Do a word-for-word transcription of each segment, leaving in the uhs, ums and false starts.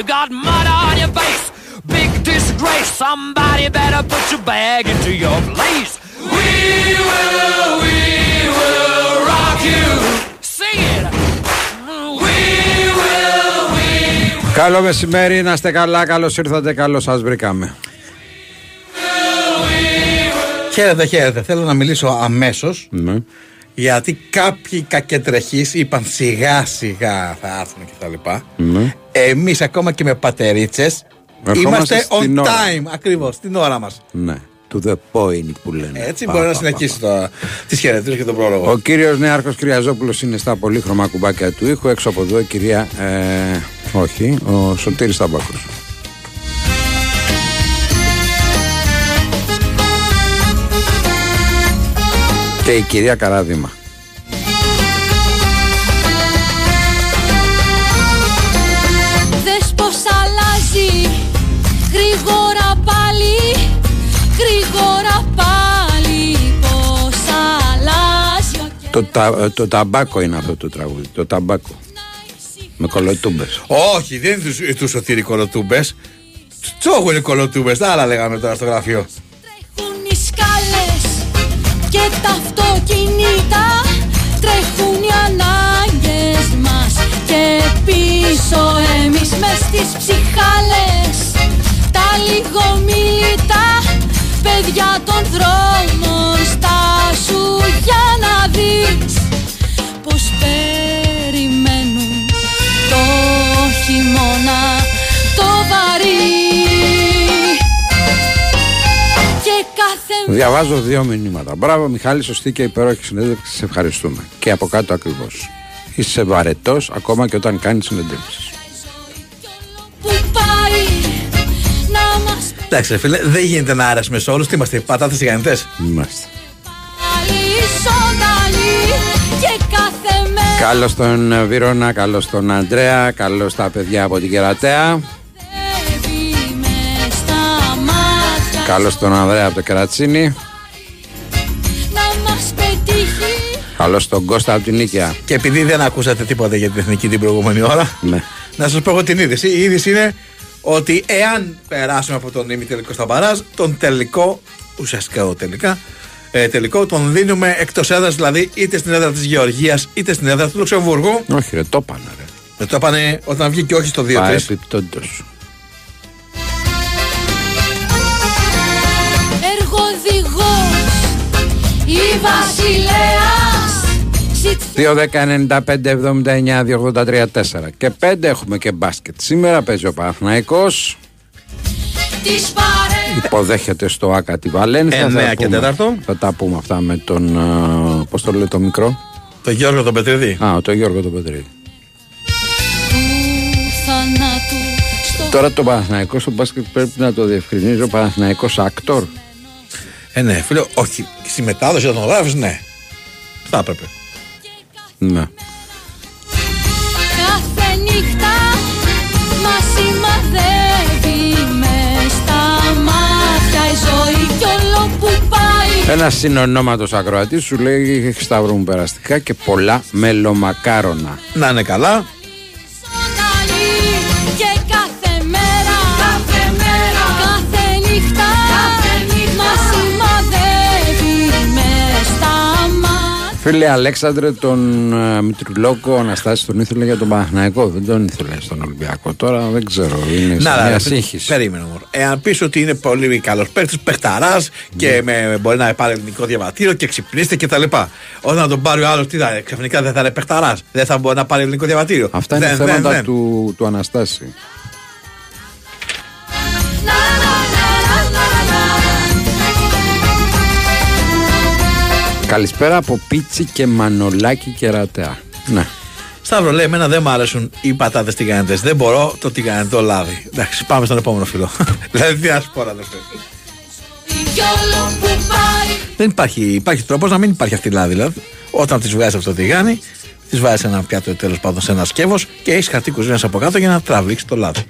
You got mud on your face, big disgrace. Somebody better put your bag into your place. We will, we will rock you. Sing it. We will, we will. Καλό μεσημέρι, να είστε καλά, καλώς ήρθατε, καλώς σας βρήκαμε. Χαίρετε, χαίρετε. Θέλω να μιλήσω αμέσως. Ναι. Γιατί κάποιοι κακεντρεχείς είπαν σιγά σιγά θα έρθουν και τα λοιπά. Ναι. Εμείς ακόμα και με πατερίτσες είμαστε on ώρα. time. Ακριβώς, την ώρα μας. Ναι. To the point που λένε. Έτσι πα, μπορεί πα, να συνεχίσει τις χαιρετίες και τον πρόλογο. Ο κύριος Νέαρχος Κυριαζόπουλος είναι στα πολύχρωμα κουμπάκια του ήχου. Έξω από εδώ η κυρία, ε, όχι, ο Σωτήρης Ταμπάκος. Και η κυρία Καραδήμα. Δες πως αλλάζει γρήγορα πάλι, γρήγορα πάλι πως αλλάζει. Το, τα, το ταμπάκο είναι αυτό το τραγούδι, το ταμπάκο. Με κολοτούμπες. Όχι, δεν είναι τους, τους Σωτήρη κολοτούμπες. Τσόγου είναι κολοτούμπες, τα άλλα λέγαμε τώρα στο γραφείο. Και τα αυτοκίνητα τρέχουν οι ανάγκες μας. Και πίσω εμείς μες στις ψυχάλες, τα λιγομίλητα παιδιά των δρόμων. Στάσου για να δεις πως περιμένουν το χειμώνα το βαρύ. Διαβάζω δύο μηνύματα. Μπράβο Μιχάλη, σωστή και υπέροχη συνέντευξη, σε ευχαριστούμε. Και από κάτω ακριβώς. Είσαι βαρετός ακόμα και όταν κάνεις συνέντευξεις. Εντάξει φίλε, δεν γίνεται να άρεσουμε σε όλους. Τι είμαστε, πατάτες τηγανιτές? Είμαστε. Καλώς τον Βίρονα, καλώς τον Αντρέα, καλώς τα παιδιά από την Κερατέα. Καλώς τον Ανδρέα από το Κερατσίνι. Καλώς τον Κώστα από την Νίκαια. Και επειδή δεν ακούσατε τίποτα για την εθνική την προηγούμενη ώρα, ναι, να σας πω εγώ την είδηση. Η είδηση είναι ότι εάν περάσουμε από τον ημιτελικό στα μπαράζ, τον τελικό, ουσιαστικά ο τελικά, ε, τελικό τον δίνουμε εκτός έδρας, δηλαδή είτε στην έδρα της Γεωργίας είτε στην έδρα του Λουξεμβούργου. Όχι ρε, το πάνε ρε. Ε, το πάνε όταν βγήκε όχι στο δύο τρία. Παρεπιπτόντως. δύο δέκα ενενήντα πέντε εβδομήντα εννιά δύο ογδόντα τρία τέσσερα και πέντε έχουμε και μπάσκετ. Σήμερα παίζει ο Παναθηναϊκός. Υποδέχεται στο ΆΚΑ τη Βαλένθια. εννιά και τέσσερα. Θα τα πούμε αυτά με τον. Πώς το λέει το μικρό? Το Γιώργο τον Πετρίδη. Α, το Γιώργο τον Πετρίδη. Τώρα το Παναθηναϊκό στο μπάσκετ πρέπει να το διευκρινίζει. Ο Παναθηναϊκός actor. Ε, ναι, φίλε, όχι. Στη μετάδοση όταν το γράφεις, ναι. Θα έπρεπε. Ναι. Κάθε νύχτα μας σημαδεύει με στα μάτια η ζωή κι όλο που πάει. Ένας συνονόματος ακροατής σου λέει Σταύρου μου περαστικά και πολλά μελομακάρονα. Να είναι καλά. Φίλε Αλέξανδρε, τον uh, Μητρουλόκο Αναστάση τον ήθελε για τον Παναθηναϊκό, δεν τον ήθελε στον Ολυμπιακό. Τώρα δεν ξέρω, είναι να, σε μια σύγχυση. Περίμενε μόνο. Εάν πεις ότι είναι πολύ καλός παίκτης, παιχταράς mm. και με, μπορεί να πάρει ελληνικό διαβατήριο και ξυπνήστε κτλ. Όταν τον πάρει ο άλλος, τι θα, ξαφνικά δεν θα είναι παιχταράς, δεν θα μπορεί να πάρει ελληνικό διαβατήριο. Αυτά είναι δεν, θέματα δεν, δεν. Του, του Αναστάση. Καλησπέρα από Πίτσι και Μανολάκι Κερατέα. Ναι. Σταύρο λέει: εμένα δεν μου αρέσουν οι πατάτες τηγανιτές. Δεν μπορώ το τηγανιτό λάδι. Εντάξει, πάμε στον επόμενο φίλο. Δηλαδή, τι να σου πω, αδερφέ. Δεν υπάρχει, υπάρχει τρόπος να μην υπάρχει αυτή η λάδι. Δηλαδή, όταν τις βγάζεις από το τηγάνι, τις βάζεις ένα πιάτο τέλος πάντων σε ένα σκεύος και έχεις χαρτί κουζίνας από κάτω για να τραβήξεις το λάδι.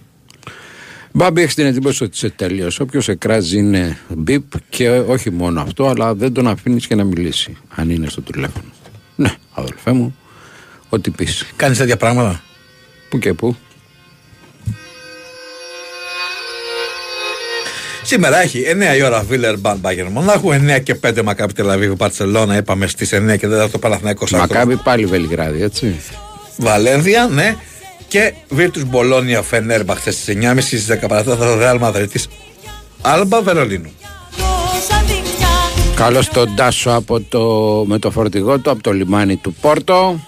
Μπάμπη, έχεις την εντύπωση ότι σε τελείωσε. Όποιος εκράζει είναι μπιπ και όχι μόνο αυτό, αλλά δεν τον αφήνεις και να μιλήσει. Αν είναι στο τηλέφωνο. Ναι, αδελφέ μου, ό,τι πεις. Κάνεις τέτοια πράγματα. Πού και πού. Σήμερα έχει εννιά η ώρα Βίλερμπαν Μπάγερ Μονάχου, εννιά και πέντε Μακάμπι Τελαβίβ Μπαρτσελώνα, είπαμε στις εννιά και τέσσερα το Παναθηναϊκός. Μακάμπι πάλι Βελιγράδι, έτσι. Βαλένθια, ναι. Και Βίρτους Μπολόνια Φενέρμπαχτσε στις εννιά και μισή, στις δέκα παρά τέταρτο το Ρεάλ Μαδρίτης Άλμπα Βερολίνου. Καλώς τον Τάσο από το, με το φορτηγό του από το λιμάνι του Πόρτο.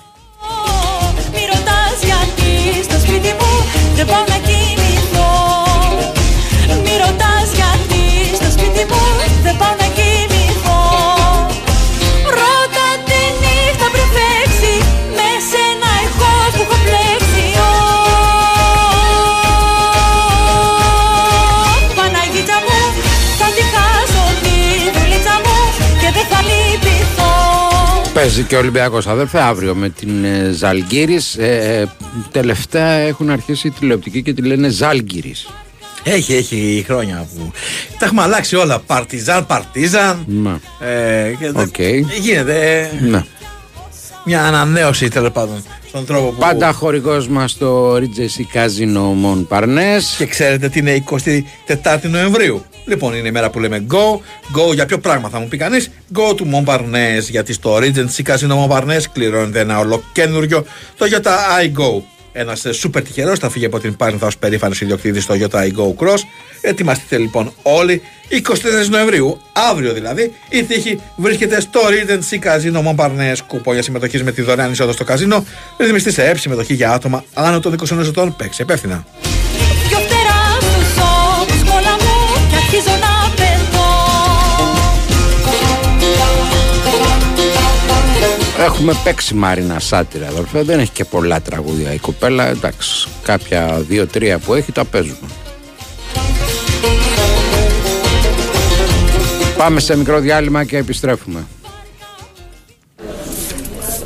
Παίζει και ο Ολυμπιακός, αδερφέ, αύριο με την ε, Ζαλγκύρης. ε, ε, Τελευταία έχουν αρχίσει η τηλεοπτική και τη λένε Ζαλγκύρης. Έχει, έχει χρόνια που τα έχουμε αλλάξει όλα. Παρτιζάν, Παρτίζαν. ε, okay. Γίνεται να. Μια ανανέωση τέλος πάντων στον τρόπο που... Πάντα χορηγός μας το Regency Casino Mont Parnes. Και ξέρετε τι είναι εικοστή τετάρτη Νοεμβρίου. Λοιπόν, είναι η μέρα που λέμε go. Go για ποιο πράγμα θα μου πει κανείς? Go του Mont Parnes, γιατί στο Regency Casino Mont Parnes κληρώνεται ένα ολοκένουργιο το Toyota iGo. Ένας σούπερ τυχερός θα φύγει από την Πάρνηθα ως περήφανος ιδιοκτήτης στο Toyota iGo Cross. Ετοιμαστείτε λοιπόν όλοι, εικοστή τέταρτη Νοεμβρίου, αύριο δηλαδή, η τύχη βρίσκεται στο Regency Casino Mont Parnes. Κουπόνια συμμετοχής με τη δωρεάν είσοδο στο καζίνο. Ρυθμιστή σε έψη συμμετοχή για άτομα άνω των είκοσι ετών. Παίξε υπεύθυνα. Έχουμε παίξει Μάρινα Σάτυρα, αδελφέ. Δεν έχει και πολλά τραγούδια η κοπέλα. Εντάξει, κάποια δύο-τρία που έχει τα παίζουμε. Πάμε σε μικρό διάλειμμα και επιστρέφουμε.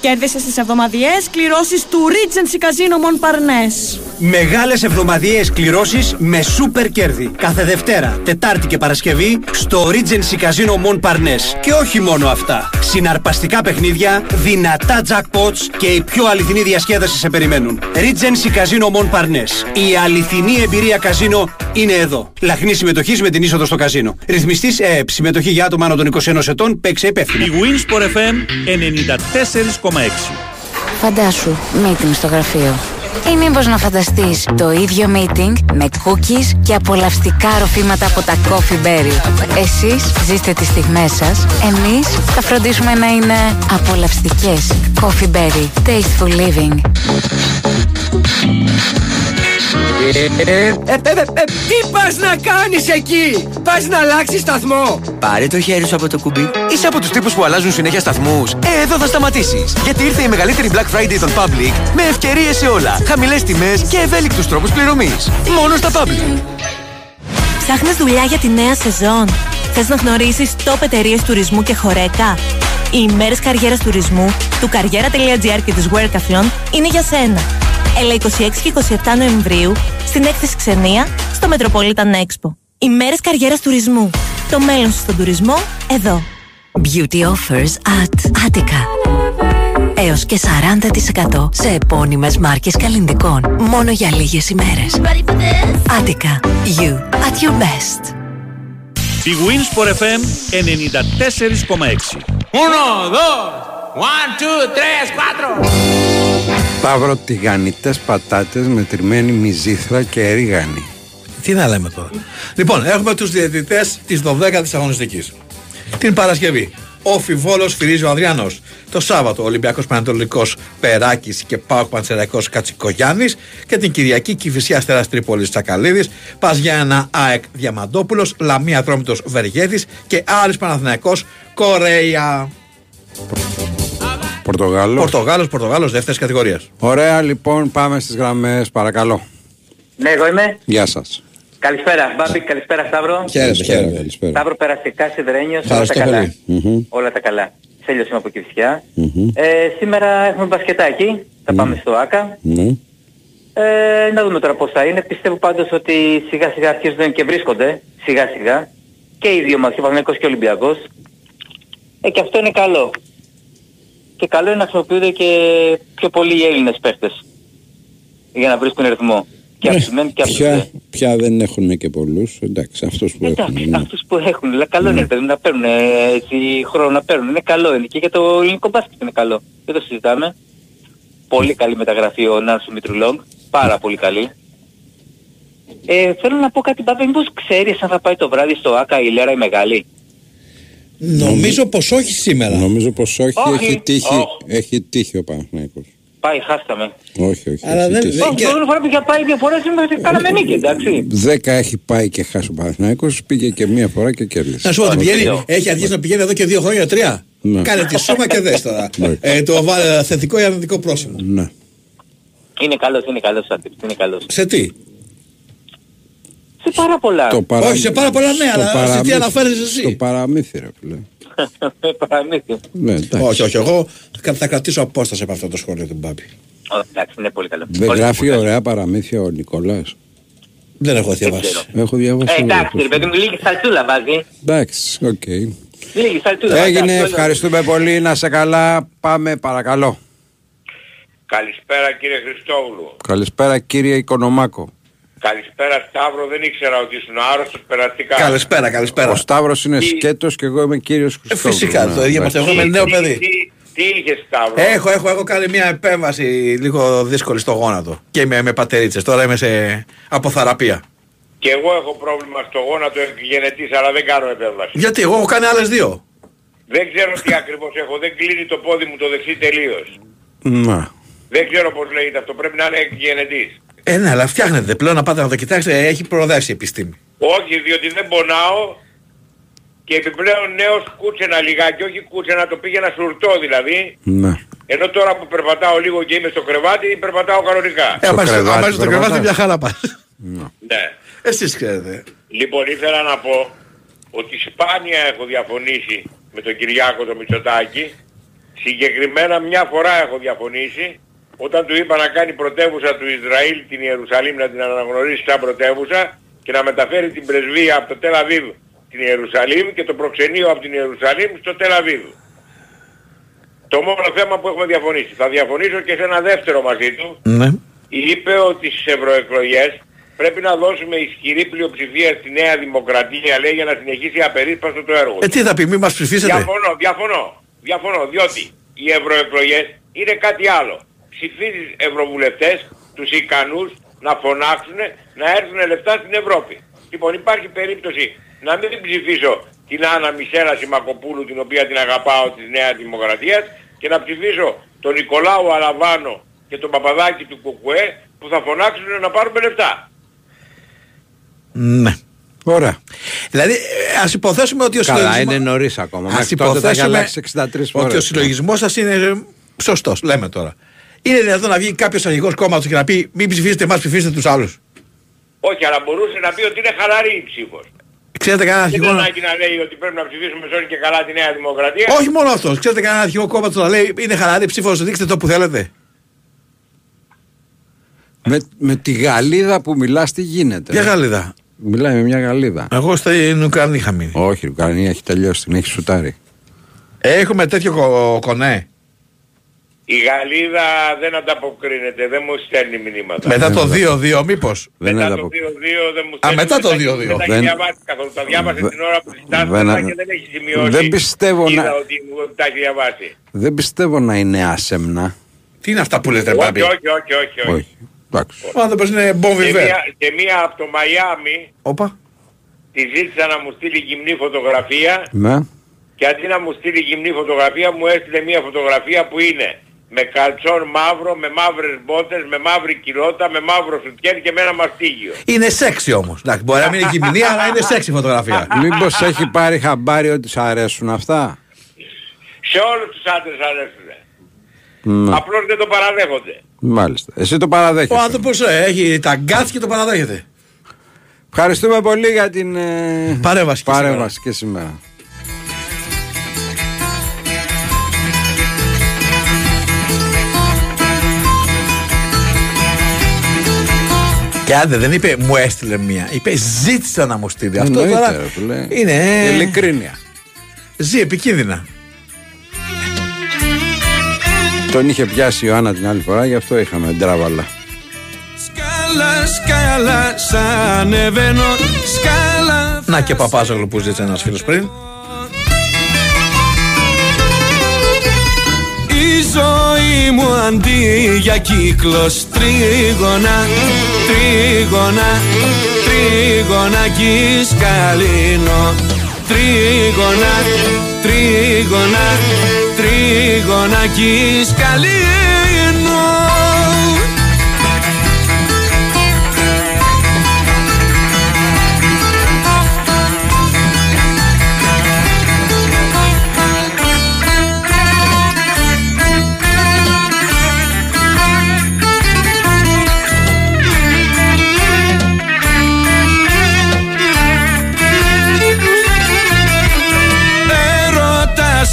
Κέρδισε στις εβδομαδιαίες κληρώσεις του Regency Casino Mont Parnes. Μεγάλες εβδομαδιαίες κληρώσεις με σούπερ κέρδη. Κάθε Δευτέρα, Τετάρτη και Παρασκευή στο Regency Casino Mont Parnes. Και όχι μόνο αυτά. Συναρπαστικά παιχνίδια, δυνατά jackpots και η πιο αληθινή διασκέδαση σε περιμένουν. Regency Casino Mont Parnes. Η αληθινή εμπειρία καζίνο είναι εδώ. Λαχνή συμμετοχής με την είσοδο στο καζίνο. Ρυθμιστής ΕΕΠ. Συμμετοχή για άτομα άνω των είκοσι ενός ετών. Παίξε υπεύθυνα. Η Wins εφ εμ ενενήντα τέσσερα κόμμα έξι. Φαντάσου, meeting στο γραφείο. Ή μήπως να φανταστείς το ίδιο meeting με cookies και απολαυστικά ροφήματα από τα Coffee berry. Εσείς ζήστε τις στιγμές σας, εμείς θα φροντίσουμε να είναι απολαυστικές. Coffee berry, tasteful living. Τι πας να κάνεις εκεί? Πας να αλλάξεις σταθμό? Πάρε το χέρι σου από το κουμπί. Είσαι από τους τύπους που αλλάζουν συνέχεια σταθμούς? Ε, εδώ θα σταματήσεις. Γιατί ήρθε η μεγαλύτερη Black Friday των Public, με ευκαιρίες σε όλα, χαμηλές τιμές και ευέλικτους τρόπους πληρωμής. Μόνο στα Public. Ψάχνεις δουλειά για τη νέα σεζόν? Θες να γνωρίσεις top εταιρείες τουρισμού και χορέκα? Οι ημέρες καριέρας τουρισμού του καριέρα τελεία τζι άρ και της World Cafe είναι για σένα. Έλα είκοσι έξι και είκοσι επτά Νοεμβρίου στην έκθεση Ξενία στο Μετροπολιτάν Expo. Ημέρες καριέρας τουρισμού. Το μέλλον σου στον τουρισμό εδώ. Beauty offers at Attica. Έως και σαράντα τοις εκατό σε επώνυμες μάρκες καλλιντικών. Μόνο για λίγες ημέρες. Attica. You at your best. Η Wins εφ εμ ενενήντα τέσσερα κόμμα έξι. ένα, δύο, ένα, δύο, τρία, τέσσερα. Σταύρο, τηγανιτές πατάτες με τριμμένη μυζήθρα και ρίγανη. Τι να λέμε τώρα. Λοιπόν, έχουμε τους διαιτητές της δωδέκατης αγωνιστικής. Την Παρασκευή, Όφι Βόλος, Φυρίζει ο Ανδριανός. Το Σάββατο, Ολυμπιακός Πανατολικός, Περάκης και ΠΑΟΚ Πανσεραϊκός, Κατσικογιάννης. Και την Κυριακή, Κηφισιά Αστεράς Τρίπολης, Τσακαλίδης. Πας για ένα ΑΕΚ Διαμαντόπουλος, Λαμία Τρόμητος, Βεργέτης. Και Άρης Παναθηναϊκός, Κορέα. Πορτογάλος. Πορτογάλος, Πορτογάλος, δεύτερης κατηγορίας. Ωραία, λοιπόν, πάμε στις γραμμές, παρακαλώ. Ναι, εγώ είμαι. Γεια σας. Καλησπέρα, Μπάμπη, καλησπέρα, Σταύρο. Χαίρετε, χαίρετε. Καλησπέρα. Σταύρο, περαστικά, Σιδερένιος, όλα τα καλά. Mm-hmm. Όλα τα καλά. Σέλιος είμαι από Κηφισιά. Mm-hmm. ε, Σήμερα έχουμε μπασκετάκι, θα mm-hmm. πάμε στο Άκα. Mm-hmm. Ε, να δούμε τώρα πώς θα είναι. Πιστεύω πάντως ότι σιγά σιγά αρχίζουν και βρίσκονται. Σιγά σιγά. Και οι δύο μας, ο Παναθηναϊκός και ο Ολυμπιακός. Ε, και αυτό είναι καλό. Και καλό είναι να χρησιμοποιούνται και πιο πολλοί οι Έλληνες παίχτες. Για να βρίσκουν ρυθμό. Και πια, πια δεν έχουν και πολλούς, εντάξει, αυτούς που εντάξει, έχουν. Ναι. Αυτούς που έχουν, αλλά καλό είναι ναι. να παίρνουν έτσι, χρόνο να παίρνουν, είναι καλό, είναι και για το ελληνικό μπάσκετ είναι καλό, δεν το συζητάμε. Πολύ καλή μεταγραφή ο Νάνσου Μητρουλόγκ, πάρα πολύ καλή. Ε, θέλω να πω κάτι, Μπάμπη, μήπως ξέρεις αν θα πάει το βράδυ στο Άκα η Λέρα η Μεγάλη? Νομίζω πως όχι σήμερα. Νομίζω πως όχι, όχι. Έχει, τύχει, oh. έχει τύχει ο Παναθηναϊκός. Πάει, χάσαμε. Όχι, όχι. Αλλά δεν είναι. Όχι, δεν φορά που είχε πάει δύο φορές, κάναμε νίκη, εντάξει. Δέκα έχει πάει και χάσει ο Παναθηναϊκός, πήγε και μία φορά και κέρδισε. Να σου πω ότι πηγαίνει, έχει αρχίσει να πηγαίνει εδώ και δύο χρόνια, τρία. Κάνε τη σούμα και δες τώρα. Το βάλε θετικό ή αρνητικό πρόσημο. Ναι. Είναι καλός, είναι καλός, είναι καλός. Σε τι? Σε πάρα πολλά. Όχι, σε πάρα πολλά, ναι, αλλά σε τι αναφέρεσαι εσύ? Το παραμύθι, ρε φίλε. Ναι, όχι, όχι, εγώ θα κρατήσω απόσταση από αυτό το σχόλιο του Μπάμπη. Εντάξει, είναι πολύ καλό. Δεν γράφει ωραία παραμύθια ο Νικόλας? Δεν έχω διαβάσει. Έχω διαβάσει. Εντάξει, παιδί μου, λίγη σαλτούλα βάζει. Εντάξει, οκ. Λίγη σαλτούλα. Έγινε, ευχαριστούμε πολύ, να σε καλά. Πάμε, παρακαλώ. Καλησπέρα κύριε Χριστόγλου. Καλησπέρα κύριε Οικονομάκο. Καλησπέρα Σταύρο, δεν ήξερα ότι ήσουν άρρωστος, περαστικά. Καλησπέρα, καλησπέρα. Ο Σταύρος είναι σκέτος και εγώ είμαι κύριος Χριστόγλου. Φυσικά, το ίδιο μας, εγώ είμαι νέο παιδί. Τι είχε Σταύρο? Έχω, έχω, έχω κάνει μια επέμβαση λίγο δύσκολη στο γόνατο. Και είμαι με πατερίτσες, τώρα είμαι σε αποθεραπεία. Και εγώ έχω πρόβλημα στο γόνατο, γενετής, αλλά δεν κάνω επέμβαση. Γιατί, εγώ έχω κάνει άλλες δύο. Δεν ξέρω τι ακριβώς έχω, δεν κλείνει το πόδι μου το δεξί τελείως. Να. Δεν ξέρω πώς λέγεται αυτό, πρέπει να είναι γενετής. Ε, ναι, αλλά φτιάχνετε πλέον, να πάτε να το κοιτάξετε, έχει προοδεύσει η επιστήμη. Όχι, διότι δεν πονάω και επιπλέον νέος κούτσενα λιγάκι, όχι κούτσενα, το πήγαινα σουρτό δηλαδή. Ναι. Ενώ τώρα που περπατάω λίγο και είμαι στο κρεβάτι, περπατάω κανονικά. Ε, άμα είσαι στο κρεβάτι, μια χαρά πας. Ναι. Εσείς ξέρετε. Λοιπόν, ήθελα να πω ότι σπάνια έχω διαφωνήσει με τον Κυριάκο τον Μητσοτάκη. Συγκεκριμένα μια φορά έχω διαφωνήσει. Όταν του είπα να κάνει πρωτεύουσα του Ισραήλ την Ιερουσαλήμ, να την αναγνωρίσει σαν πρωτεύουσα και να μεταφέρει την πρεσβεία από το Τελ Αβίβ την Ιερουσαλήμ και το προξενείο από την Ιερουσαλήμ στο Τελ Αβίβ. Το μόνο θέμα που έχουμε διαφωνήσει. Θα διαφωνήσω και σε ένα δεύτερο μαζί του. Ναι. Είπε ότι στις ευρωεκλογές πρέπει να δώσουμε ισχυρή πλειοψηφία στη Νέα Δημοκρατία, λέει, για να συνεχίσει απερίσπαστο το έργο. Ε, τι θα πει, μη μας ψηφίσετε? Διαφωνώ, διαφωνώ, διαφωνώ, διότι οι ευρωεκλογές είναι κάτι άλλο. Ψηφίζεις ευρωβουλευτές, τους ικανούς να φωνάξουν, να έρθουν λεφτά στην Ευρώπη. Λοιπόν, υπάρχει περίπτωση να μην ψηφίσω την Άννα Μισέλα Σιμακοπούλου, την οποία την αγαπάω, της Νέας Δημοκρατίας, και να ψηφίσω τον Νικολάου Αλαβάνο και τον Παπαδάκη του Κουκουέ, που θα φωνάξουν να πάρουμε λεφτά. Ναι. Ωραία. Δηλαδή, ας υποθέσουμε ότι ο συλλογισμός... Καλά, είναι νωρίς ακόμα. Ας υποθέσουμε ότι ο συλλογισμός σας είναι σωστός, λέμε τώρα. Είναι δυνατόν να βγει κάποιος αρχηγός κόμματος και να πει μην ψηφίσετε εμάς, ψηφίσετε τους άλλους? Όχι, αλλά μπορούσε να πει ότι είναι χαλαρή η ψήφος. Ξέρετε κανένα αρχηγό? Δεν ανάγκη να λέει ότι πρέπει να ψηφίσουμε σ' όλη και καλά τη Νέα Δημοκρατία. Όχι μόνο αυτός. Ξέρετε κανένα αρχηγό κόμματος να λέει είναι χαλαρή η ψήφος, δείξτε το που θέλετε? Με, με τη Γαλλίδα που μιλάς, τι γίνεται? Ποια Γαλλίδα? Μιλάει με μια Γαλλίδα. Εγώ στην Ουκρανία είχα μείνει. Όχι, η Ουκρανία έχει τελειώσει, την έχει σουτάρει. Έχουμε τέτοιο κο, κονέ. Η Γαλλίδα δεν ανταποκρίνεται, δεν μου στέλνει μηνύματα. Μετά το δύο δύο μήπως? Μετά το δύο δύο δεν μου στέλνει. Α, μετά το δύο δύο. Δεν τα διαβάσει καθόλου. Τα διάβασε την ώρα που συντάσσεται και δεν έχει σημειώσει. Δεν πιστεύω να... τα έχει διαβάσει. Δεν πιστεύω να είναι άσεμνα. Τι είναι αυτά που λέτε, Μπάμπη? Όχι, όχι, όχι, όχι. Εντάξει. Πάντα πως είναι μπομβιβέ. Και μία από το Μαϊάμι, τη ζήτησα να μου στείλει γυμνή φωτογραφία και αντί να μου στείλει γυμνή φωτογραφία μου έστειλε μία φωτογραφία που είναι με καλτσόν μαύρο, με μαύρες μπότες, με μαύρη κοιλότα, με μαύρο σουτιέν και με ένα μαστίγιο. Είναι σεξι όμως. Να, μπορεί να μην είναι γυμνή, αλλά είναι σεξι φωτογραφία. Μήπως έχει πάρει χαμπάρι ότι σ' αρέσουν αυτά? Σε όλους τους άντρες αρέσουνε. Mm. Απλώς δεν το παραδέχονται. Μάλιστα. Εσύ το παραδέχεσαι. Ο άνθρωπος έχει τα γκάτς και το παραδέχεται. Ευχαριστούμε πολύ για την ε... παρέμβαση και, παρέμβαση και σήμερα. σήμερα. Και άντε δεν είπε μου έστειλε μία, είπε ζήτησα να μου στείλει. Αυτό τώρα είναι ειλικρίνεια. Ζει επικίνδυνα. Τον είχε πιάσει η Ιωάννα την άλλη φορά, γι' αυτό είχαμε ντράβαλα. Σκάλα, σκάλα, σαν εβαίνω, σκάλα. Να και Παπάζογλου που ζήτησε ένας φίλος πριν. Η ζωή μου αντί για κύκλος τρίγωνα, τρίγωνα, τρίγωνα κι σκαλίνω. Τρίγωνα, τρίγωνα, τρίγωνα κι σκαλίνω.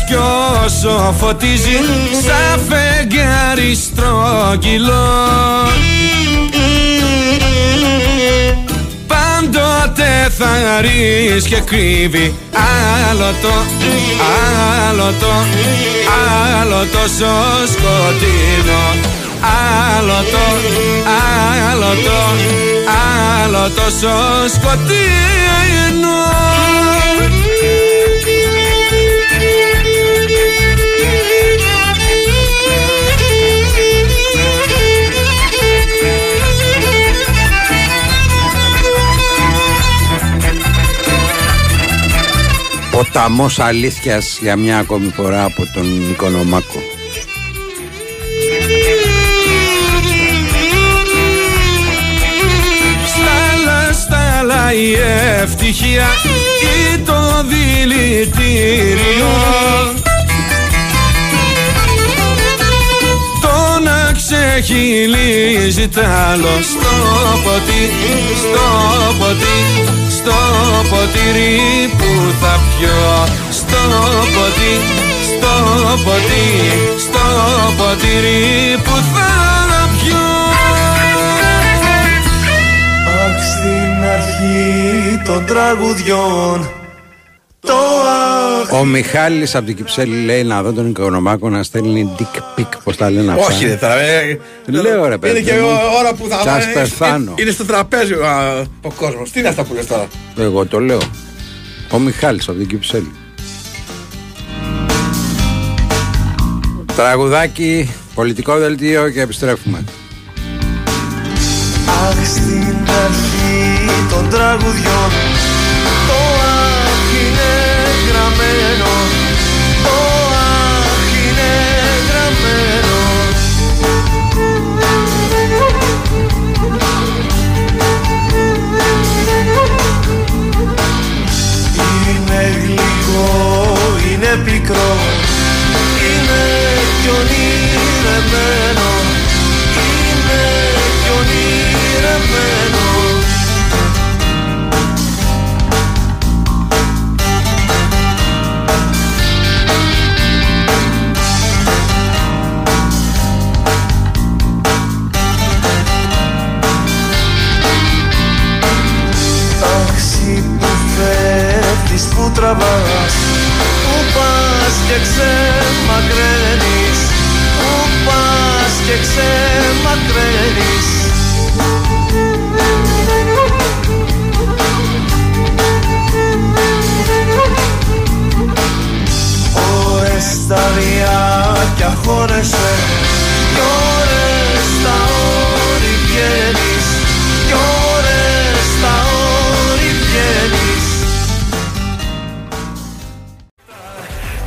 Κι όσο φωτίζει σαν φεγγάρι στρογγυλό, πάντοτε θα ρεις και κρύβει άλλο το, άλλο το, άλλο τόσο σκοτεινό. Άλλο το, άλλο το, άλλο τόσο σκοτεινό. Ποταμός αλήθειας για μια ακόμη φορά από τον Οικονομάκο. Στάλα, στάλα η ευτυχία ή το δηλητήριο, το να ξεχυλίζει τάλο στο ποτί, στο ποτί, στο ποτήρι που θα πιω, στο ποτί, στο ποτί, στο ποτήρι που θα πιω. Αχ, στην αρχή των τραγουδιών το αχ. Ο Μιχάλης από την Κυψέλη λέει να δω τον Οικονομάκο να στέλνει dick pic, πως τα λένε αυτά. Όχι ρε τραβέ. Λέω ρε παιδί. Είναι και ώρα που θα σας πεθάνω. Είναι στο τραπέζι ο κόσμος. Τι είναι αυτά που λες τώρα? Εγώ το λέω. Ο Μιχάλης από την Κυψέλη. Τραγουδάκι, πολιτικό δελτίο και επιστρέφουμε. Αχ, στην αρχή των τραγουδιών το αχ είναι γραμμένο, το αχ είναι γραμμένο. Είναι γλυκό, είναι πικρό, είναι κι ονειρεμένο, είναι κι ονειρεμένο. Που τραβάς, που πας και ξεμακραίνεις, που πας και ξεμακραίνεις. Ωρες στα διάρκεια χώνεσαι, κι ώρες στα όρη βγαίνεις, κι ώρες στα όρη βγαίνεις.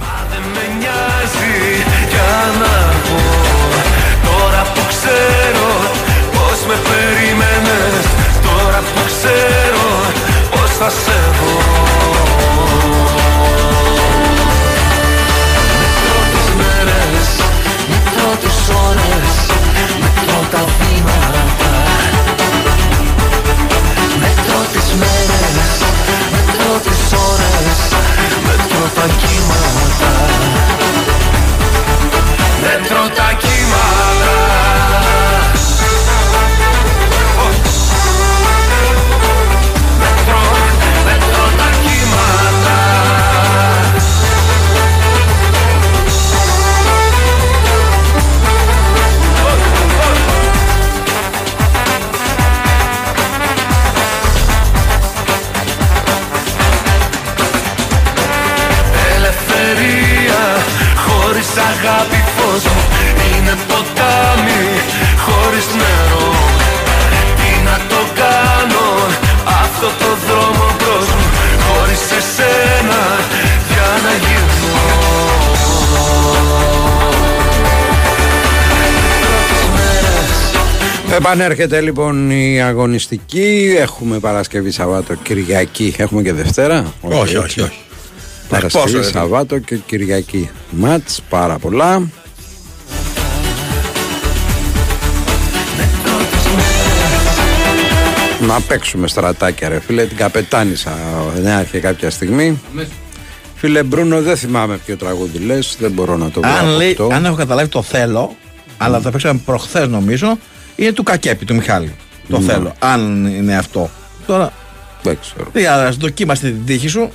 Μα δεν με νοιάζει. αγάπη φως μου είναι ποτάμι χωρίς νερό. Τι να το κάνω αυτό το δρόμο μπρος μου, χωρίς εσένα για να γυρνώ. Επανέρχεται λοιπόν η αγωνιστική. Έχουμε Παρασκευή, Σαββάτο, Κυριακή. Έχουμε και Δευτέρα. Όχι, όχι, όχι. Παρασκευή, Πόσο, Σαββάτο και Κυριακή μάτς, πάρα πολλά. Να παίξουμε στρατάκια ρε φίλε, την καπετάνησα Νέαρχε κάποια στιγμή. Αμέσως. Φίλε Μπρούνο, δεν θυμάμαι ποιο τραγούδι λες, δεν μπορώ να το βρω αν, λέει, αυτό. Αν έχω καταλάβει το θέλω, mm. αλλά θα παίξαμε προχθές νομίζω, είναι του Κακέπη, του Μιχάλη. Το mm. θέλω, αν είναι αυτό. Τώρα, δεν ξέρω. Ας δοκίμαστε την τύχη σου.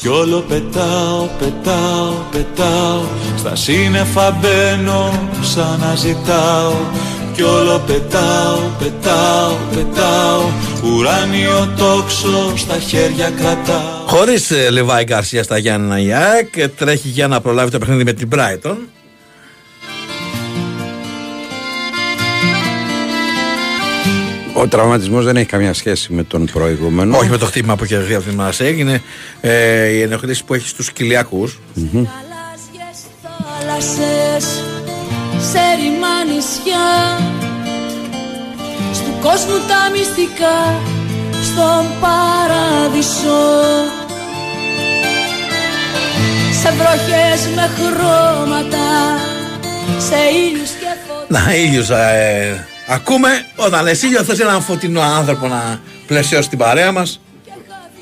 Κι όλο πετάω, πετάω, πετάω, στα σύννεφα μπαίνω, ξαναζητάω. Κι όλο πετάω, πετάω, πετάω, ουράνιο τόξο στα χέρια κρατάω. Χωρίς ε, Λεβάη Γκαρσία στα Γιάννενα η ΑΕΚ, τρέχει για να προλάβει το παιχνίδι με την Brighton. Ο τραυματισμός δεν έχει καμία σχέση με τον προηγούμενο. Όχι με το χτύπημα που είχε από την Μαρσέη. Έγινε ε, η ενοχλήση που έχει στους κοιλιακούς. Mm-hmm. Να, ήλιος ε, ακούμε, όταν λες ήλιο θες έναν φωτεινό άνθρωπο να πλαισιώσει την παρέα μας.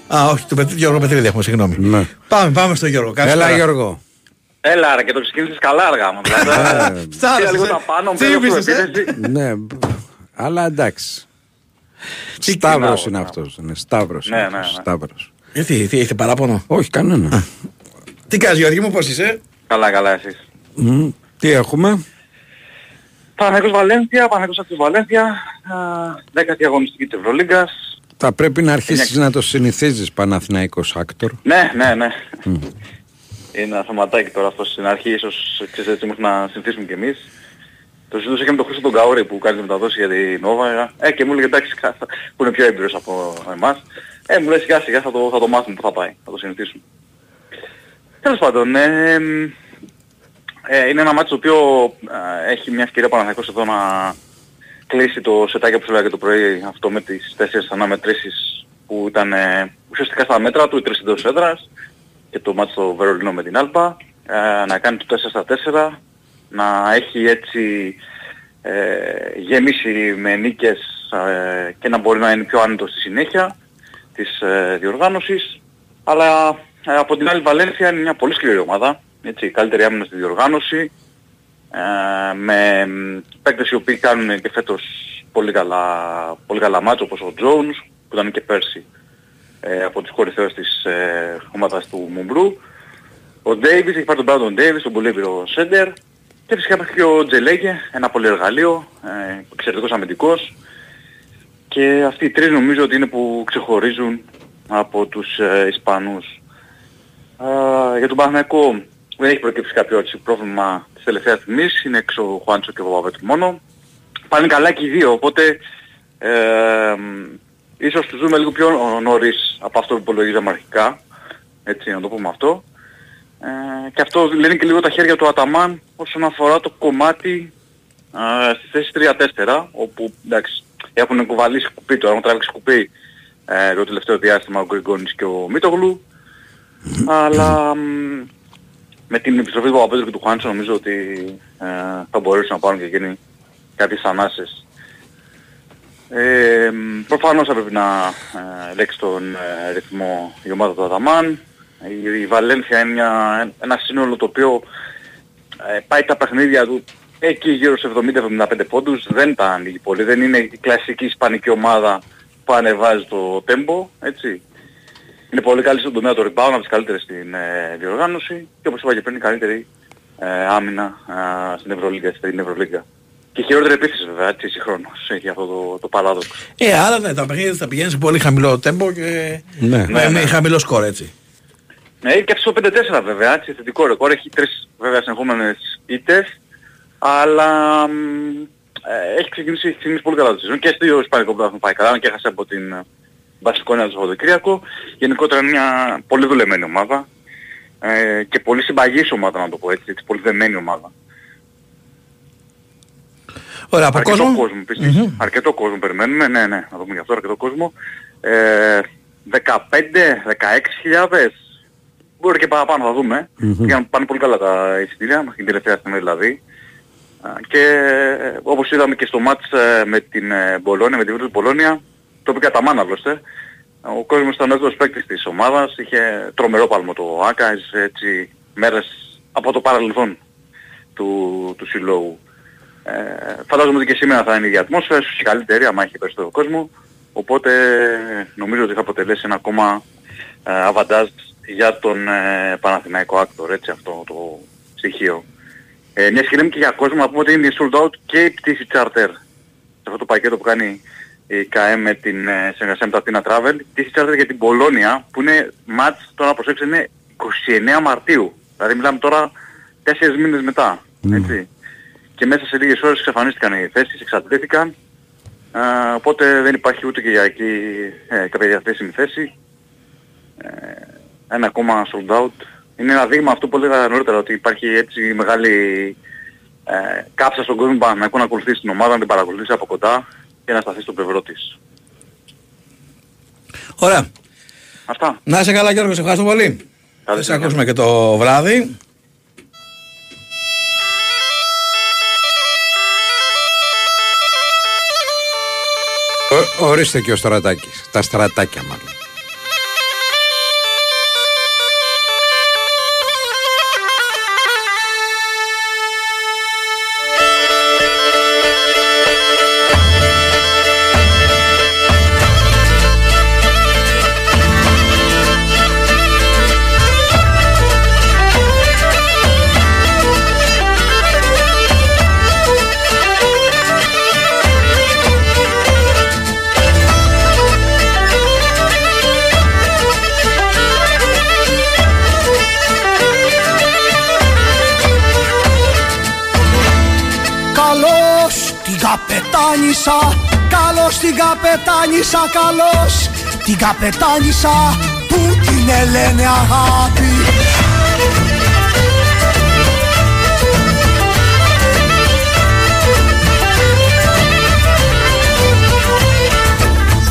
Α, όχι, του Γιώργο Πετρίδη έχουμε, συγγνώμη. Ναι. Πάμε, πάμε στο Γιώργο. Κάτσε. Έλα, Γιώργο. Έλα, ρε, και το ξεκίνησες καλά αργά μου. Φτάσε λίγο τα πάνω, ναι, αλλά εντάξει. Σταύρος είναι αυτός, είναι Σταύρος. Ναι, ναι, Σταύρος. Γιατί, έχετε παράπονο? Όχι, κανένα. Τι κάνεις Γιώργη μου, πώς είσαι? Καλά, καλά, εσείς? Τι έχουμε? Παναγιώτης Βαλένθια, Παναγιώτης της Βαλένθια, δέκατη αγωνιστική της Ευρωλίγκας. Θα πρέπει να αρχίσεις να το συνηθίζεις, Παναθηναϊκός Άκτορ. Ναι, ναι, ναι. Mm. Είναι ένα θεματάκι τώρα αυτό στην αρχή, ίσως ξέρετε έτσι μέχρι να συνηθίσουμε κι εμείς. Το συζητούσα και με τον Χρήστο τον Καόρη που κάνει τη μεταδόση για την Νόβα. Ε, και μου έλεγε εντάξει, που είναι πιο έμπειρος από εμάς. Ε, μου λέει σιγά σιγά θα το, θα το μάθουμε που θα πάει, θα το συνηθίσουμε. Τέλος πάντων, ε, Ε, είναι ένα μάτι το οποίο ε, έχει μια ευκαιρία Παναθηναϊκός εδώ να κλείσει το σετάκι που σου λέγα και το πρωί, αυτό με τις τέσσερις αναμετρήσεις που ήταν ε, ουσιαστικά στα μέτρα του, οι τρεις εντός έδρας και το μάτι στο Βερολίνο με την Άλμπα, ε, να κάνει το τέσσερα στα τέσσερα, να έχει έτσι ε, γεμίσει με νίκες ε, και να μπορεί να είναι πιο άνετος στη συνέχεια της ε, διοργάνωσης, αλλά ε, από την άλλη Βαλένθια είναι μια πολύ σκληρή ομάδα. Έτσι, καλύτερη άμυνα στη διοργάνωση, ε, με παίκτες οι οποίοι κάνουν και φέτος πολύ καλά, πολύ καλά μάτς, όπως ο Τζόουνς που ήταν και πέρσι ε, από τους κορυφαίους της ε, ομάδας του Μουμπρού, ο Ντέιβις, έχει πάρει τον Μπράντον Ντέιβις, τον πολύ έμπειρο σέντερ, και φυσικά υπάρχει και ο Τζελέγε, ένα πολύ εργαλείο, ε, εξαιρετικός αμυντικός, και αυτοί οι τρεις νομίζω ότι είναι που ξεχωρίζουν από τους ε, Ισπανούς. Ε, για τον Παναθηναϊκό δεν έχει προκύψει κάποιο έτσι πρόβλημα της τελευταίας στιγμής, είναι έξω ο Χουάντσο και ο Παπαπέτρου μόνο. Πάνε καλά και οι δύο, οπότε ε, ίσως τους δούμε λίγο πιο νωρίς από αυτό που υπολογίζαμε αρχικά, έτσι να το πούμε αυτό. Ε, και αυτό λένε και λίγο τα χέρια του Αταμάν όσον αφορά το κομμάτι ε, στη θέση τρία τέσσερα, όπου εντάξει έχουν κουβαλήσει κουπί τώρα, έχουν τραβήξει κουπί ε, το τελευταίο διάστημα ο Γκριγκόνης και ο Μίτογλου, αλλά... με την επιστροφή του Παπαπέτρου και του Χουάντσο νομίζω ότι ε, θα μπορούσαν να πάρουν και εκείνοι κάποιες ανάσες. Ε, προφανώς θα πρέπει να ε, λέξει τον ε, ρυθμό η ομάδα του Αδαμάν. Η, η Βαλένθια είναι μια, ένα σύνολο το οποίο ε, πάει τα παιχνίδια του εκεί γύρω στους εβδομήντα με εβδομήντα πέντε πόντους. Δεν τα ανοίγει πολύ. Δεν είναι η κλασική ισπανική ομάδα που ανεβάζει το τέμπο, έτσι. Είναι πολύ καλή στον τομέα του rebound, από τις καλύτερες στην ε, διοργάνωση, και όπως είπα και πριν είναι καλύτερη ε, άμυνα ε, στην Ευρωλίγκα, στην Ευρωλίγκα. Και χειρότερα επίσης βέβαια, έτσι συγχρόνως, έχει αυτό το, το παράδοξο. Ε, άρα ναι, τα παιχνίδια θα πηγαίνεις σε πολύ χαμηλό τέμπο και ναι. Ναι, ναι, ναι. χαμηλό σκορ, έτσι. Ναι, και αυτό το πέντε τέσσερα βέβαια, έτσι, θετικό ρεκόρ, έχει τρεις βέβαια συνεχόμενες ήττες, αλλά ε, έχει, ξεκινήσει, έχει ξεκινήσει πολύ καλά το σεζόν και στο Ισπανικό Πρωτάθλημα πάει καλά, και έχασε από την Βασικόνια του Σαββατοκύριακο. Γενικότερα είναι μια πολύ δουλεμένη ομάδα ε, και πολύ συμπαγής ομάδα, να το πω έτσι, έτσι πολύ δεμένη ομάδα. Ωραία, από αρκετό κόσμο, κόσμο επίσης, mm-hmm. αρκετό κόσμο περιμένουμε, ναι, ναι, να δούμε γι' αυτό, αρκετό κόσμο. Ε, δεκαπέντε με δεκαέξι χιλιάδες, μπορεί και παραπάνω, θα δούμε, mm-hmm. για να πάνε πολύ καλά τα εισιτήρια, την τελευταία στιγμή δηλαδή. Και όπως είδαμε και στο μάτς με την Μπολόνια, με την Βίλου Μπολόνια, το πήγα τα μάνα άλλωστε. Ο κόσμος ήταν έδρος παίκτης της ομάδας, είχε τρομερό πάλμο το ΆΚΑ, έτσι μέρες από το παρελθόν του, του συλλόγου. Ε, φαντάζομαι ότι και σήμερα θα είναι η ίδια ατμόσφαιρα, ίσως και καλύτερη άμα έχει περισσότερο κόσμο, οπότε νομίζω ότι θα αποτελέσει ένα ακόμα αβαντάζ για τον ε, Παναθηναϊκό Άκτορ, έτσι αυτό το στοιχείο. Ε, μια σχεδιά και για κόσμο να πούμε ότι είναι sold out και η πτήση charter, σε αυτό το πακέτο που κάνει η ΚΑΕ με την ε, συνεργασία με τα Athena Travel, η πτήση charter για την Πολόνια που είναι match, τώρα να προσέξτε, είναι είκοσι εννέα Μαρτίου, δηλαδή μιλάμε τώρα τέσσερις μήνες μετά, mm. έτσι. Και μέσα σε λίγες ώρες εξαφανίστηκαν οι θέσεις, εξαντλήθηκαν, ε, οπότε δεν υπάρχει ούτε και για εκεί ε, κάποια διαθέσιμη θέση. Ε, ένα ακόμα sold out. Είναι ένα δείγμα αυτό που έλεγα νωρίτερα, ότι υπάρχει έτσι μεγάλη ε, κάψα στον κόσμο να να ακολουθήσει την ομάδα, να την παρακολουθήσει από κοντά και να σταθεί στο πλευρό της. Ωραία. Αυτά. Να είσαι καλά Γιώργο, σε ευχαριστώ πολύ. Θα σε ακούσουμε και το βράδυ. Ο, ορίστε και ο Στρατάκης, τα στρατάκια μάλλον. Καλώς την καπετάνισα, καλώς την καπετάνισα που την λένε αγάπη.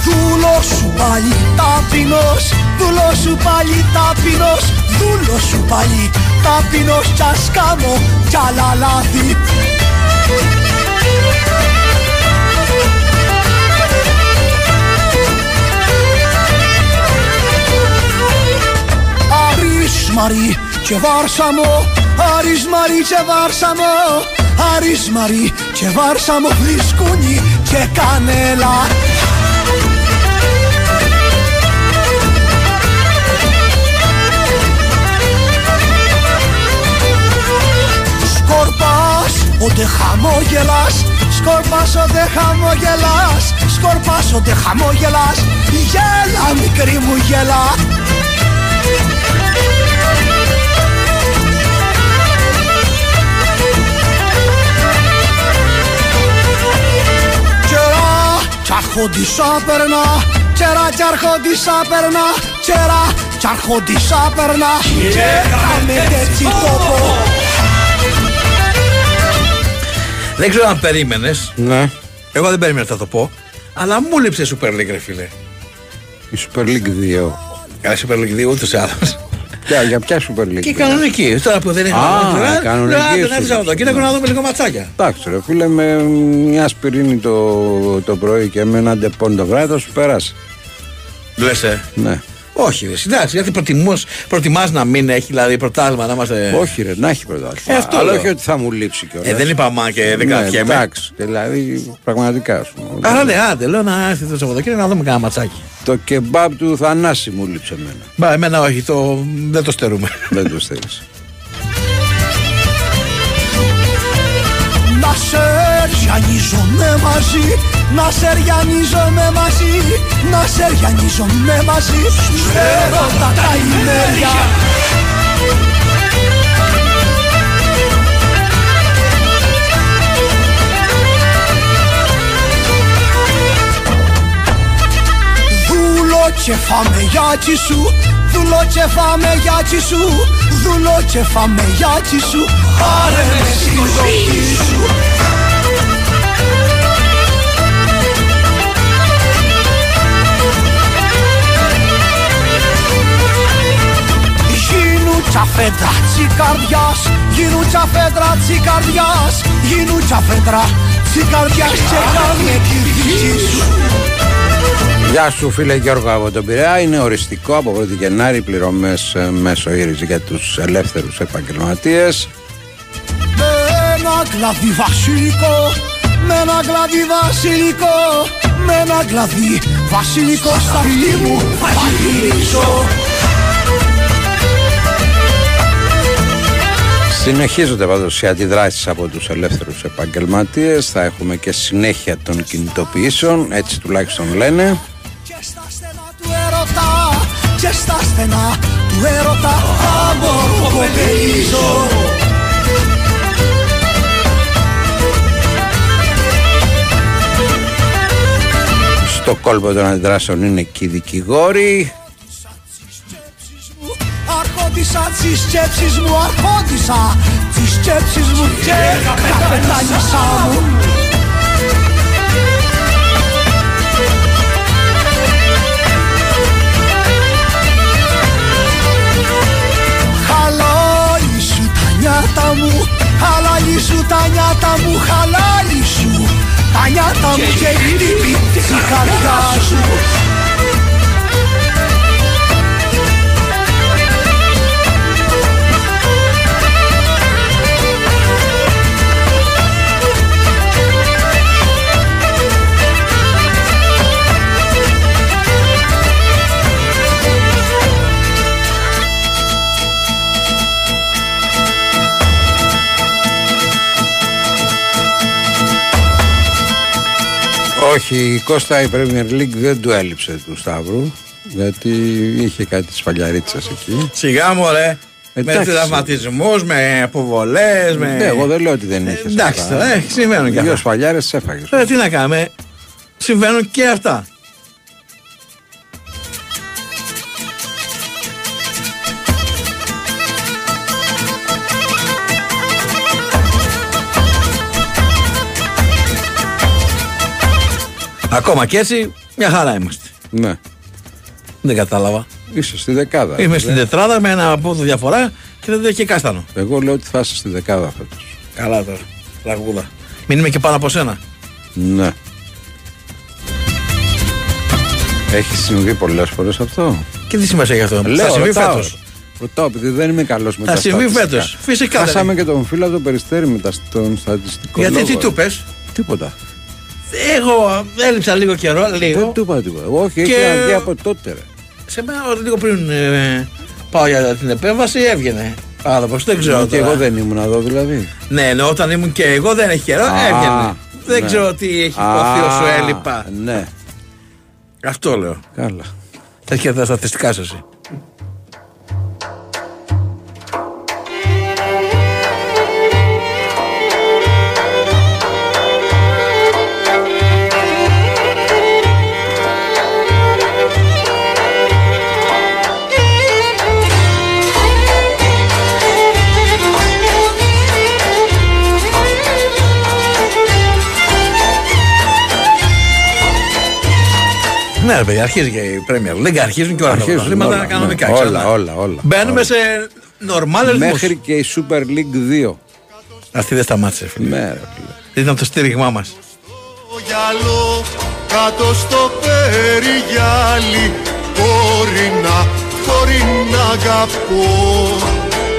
Δούλο σου πάλι ταπεινός, δούλο σου πάλι ταπεινός, δούλο σου πάλι ταπεινός, κι ας κάνω κι άλλα λάθη. Αρισμαρή και βάρσαμο, αρισμαρή και βάρσαμο, αρισμαρή και βάρσαμο, φλισκούνι και κανέλα. Σκορπάς, ότε χαμόγελας, σκορπάς, ότε χαμόγελας, σκορπάς, ότε χαμόγελας, γέλα μικρή μου γέλα. Αρχόντισσα περνά, τσέρα κι αρχόντισσα περνά, τσέρα κι αρχόντισσα περνά και κάνε τέτοι τόπο. Δεν ξέρω αν περίμενες. Ναι. Εγώ δεν περίμενα θα το πω. Αλλά μου λείψε η Super League ρε φίλε. Η Super League δύο. Καλά Super League δύο ούτως ή άλλως. Για ποια Super League. Και η κανονική. Τώρα που δεν έχει κανονική. Δεν έφυγα από το κοίτακο να δούμε λίγο ματσάκια. Εντάξει, ρε φίλε, με μια σπιρίνη το πρωί και με έναν τεπών το βράδυ θα σου περάσει. Λες, ε. Ναι. Όχι, ρε. Εντάξει, γιατί προτιμάς να μην έχει δηλαδή πρωτάθλημα να είμαστε. Όχι, ρε, να έχει πρωτάθλημα. Αλλά όχι ότι θα μου λείψει κιόλα. Ε, δεν είπα μα και δεν καταφιέμαι. Εντάξει, δηλαδή πραγματικά α πούμε. Άρα ναι, άντε, λέω να έρθει το Σαββατοκύριακο να δούμε κανένα ματσάκι. Το κεμπάπ του Θανάση μου λείψε εμένα. Μπα, εμένα όχι, το... δεν το στερούμε. Δεν το στερείς. Να σε ριανίζομαι μαζί, να σε ριανίζομαι μαζί, να σε ριανίζομαι μαζί. Στου έρωτα τα ημέρια. Δουλώ και φάμε γιάτσι σου, δουλώ και φάμε γιάτσι σου, δουλώ και φάμε γιάτσι σου. Πάρε με στη ζωή σου. Γίνουτσα φέντρα τσι καρδιάς, γίνουτσα φέντρα τσι καρδιάς, γίνουτσα φέντρα τσι καρδιάς και κάνε τη δική σου. Γεια σου φίλε Γιώργο από τον Πειραιά. Είναι οριστικό από πρώτη Γενάρη πληρωμές μέσω ήρης για τους ελεύθερους επαγγελματίες. Με ένα κλαδί βασιλικό, με ένα κλαδί βασιλικό, με ένα κλαδί βασιλικό στα αυτή μου θα γυρίσω. Συνεχίζονται πάντως οι αντιδράσεις από τους ελεύθερους επαγγελματίες. Θα έχουμε και συνέχεια των κινητοποιήσεων, έτσι τουλάχιστον λένε. Και στα στενά του έρωτα, και στα στενά του έρωτα θα μορφοπελίζω. Στο κόλπο των αντιδράσεων είναι και οι δικηγόροι. Αρχόντισα τις σκέψεις μου, αρχόντισα τις σκέψεις μου και καπετάνισα μου. Χαλάλι σου τα νιάτα μου, χαλάλι σου τα νιάτα μου, χαλάλι σου τα νιάτα μου και η χτύπη της καρδιάς σου. Όχι, Κώστα, η Premier League δεν του έλειψε του Σταύρου, γιατί είχε κάτι τις φαλιαρίτσες εκεί. Σιγά μου, ρε. Εντάξει. Με τραυματισμούς, με αποβολές, με... Ναι, εγώ δεν λέω ότι δεν έχεις. Εντάξει, τώρα, ε, συμβαίνουν και αυτά. Δύο φαλιάρες έφαγες. Ρε, τι να κάνουμε, συμβαίνουν και αυτά. Ακόμα και έτσι, μια χαρά είμαστε. Ναι. Δεν κατάλαβα. Είσαι στη δεκάδα. Είμαι στην τετράδα με ένα από το διαφορά και δεν έχει κάστανο. Εγώ λέω ότι θα είσαι στη δεκάδα φέτος. Καλά τώρα. Τραγούδα. Μην είμαι και πάνω από σένα. Ναι. Έχει συμβεί πολλές φορές αυτό. Και τι σημασία έχει αυτό. Λέω, θα συμβεί φέτος. Ρωτάω, επειδή δεν είμαι καλός με τα στατιστικά. Θα συμβεί φέτος. Φυσικά. Χάσαμε και τον φίλο από το Περιστέρι με τον στατιστικό. Γιατί λόγο, τι του πες. Τίποτα. Εγώ έλειψα λίγο καιρό. Λίγο. Δεν του είπα τίποτα. Όχι, και... έχει αντί από τότε. Ρε. Σε μένα, λίγο πριν ε, πάω για την επέμβαση, έβγαινε. Άνθρωπος, δεν ξέρω. Ναι, και εγώ δεν ήμουν εδώ, δηλαδή. Ναι, ναι, όταν ήμουν και εγώ δεν έχει καιρό, Α, έβγαινε. Ναι. Δεν ξέρω τι έχει υποθεί όσο έλειπα. Ναι. Αυτό λέω. Καλά. Θα έχει και τα στατιστικά σας. Ναι, ρε παιδιά, αρχίζει και η Premier League, αρχίζουν και όλα τα προβλήματα κανονικά. Ναι, όλα, όλα, όλα. Μπαίνουμε όλα. Σε νορμάλες ρυθμούς. Μέχρι και η Super League δύο. Αυτή δεν σταμάτησε, φίλε. Ναι, ρε φίλε. Ήταν το στήριγμά μας. Στο γυαλό, κάτω στο περιγυάλι, κόρινα, κόρινα αγαπώ,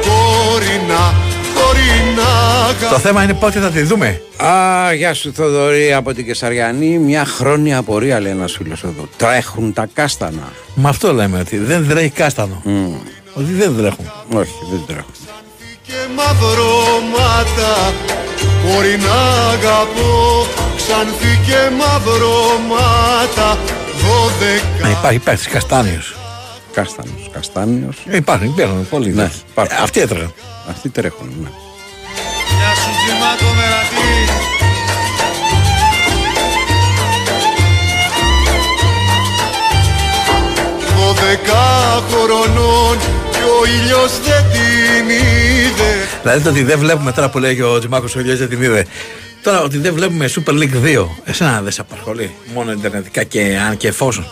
κόρινα. Το θέμα είναι πότε θα τη δούμε. Α, γεια σου Θοδωρή από την Κεσαριανή. Μια χρόνια απορία, λέει ένας φίλος εδώ. Τρέχουν τα κάστανα. Μα αυτό λέμε, ότι δεν τρέχει κάστανο. Mm. Ότι δεν τρέχουν. Όχι, δεν τρέχουν. Και μαυρώματα χωρί να αγαπώ, Ξανθή και μαυρώματα, δώδεκα. Υπάρχει, υπάρχει καστάνιος. Καστάνιος, καστάνιος. Ε, υπάρχουν, υπάρχουν πολλοί. Ναι, υπάρχουν. Ε, αυτοί έτρεχαν. Αυτοί τρέχουν, ναι. Γεια σου, Τζιμάτο Μερατή. Δώδεκα χρονών και ο ήλιος δεν την είδε. Δηλαδή το ότι δεν βλέπουμε, τώρα που λέγει ο Τζιμάκος, ο ήλιος δεν την είδε. Τώρα ότι δεν βλέπουμε Super League δύο, εσένα δεν σε απασχολεί, μόνο ιντερνετικά και αν και εφόσον.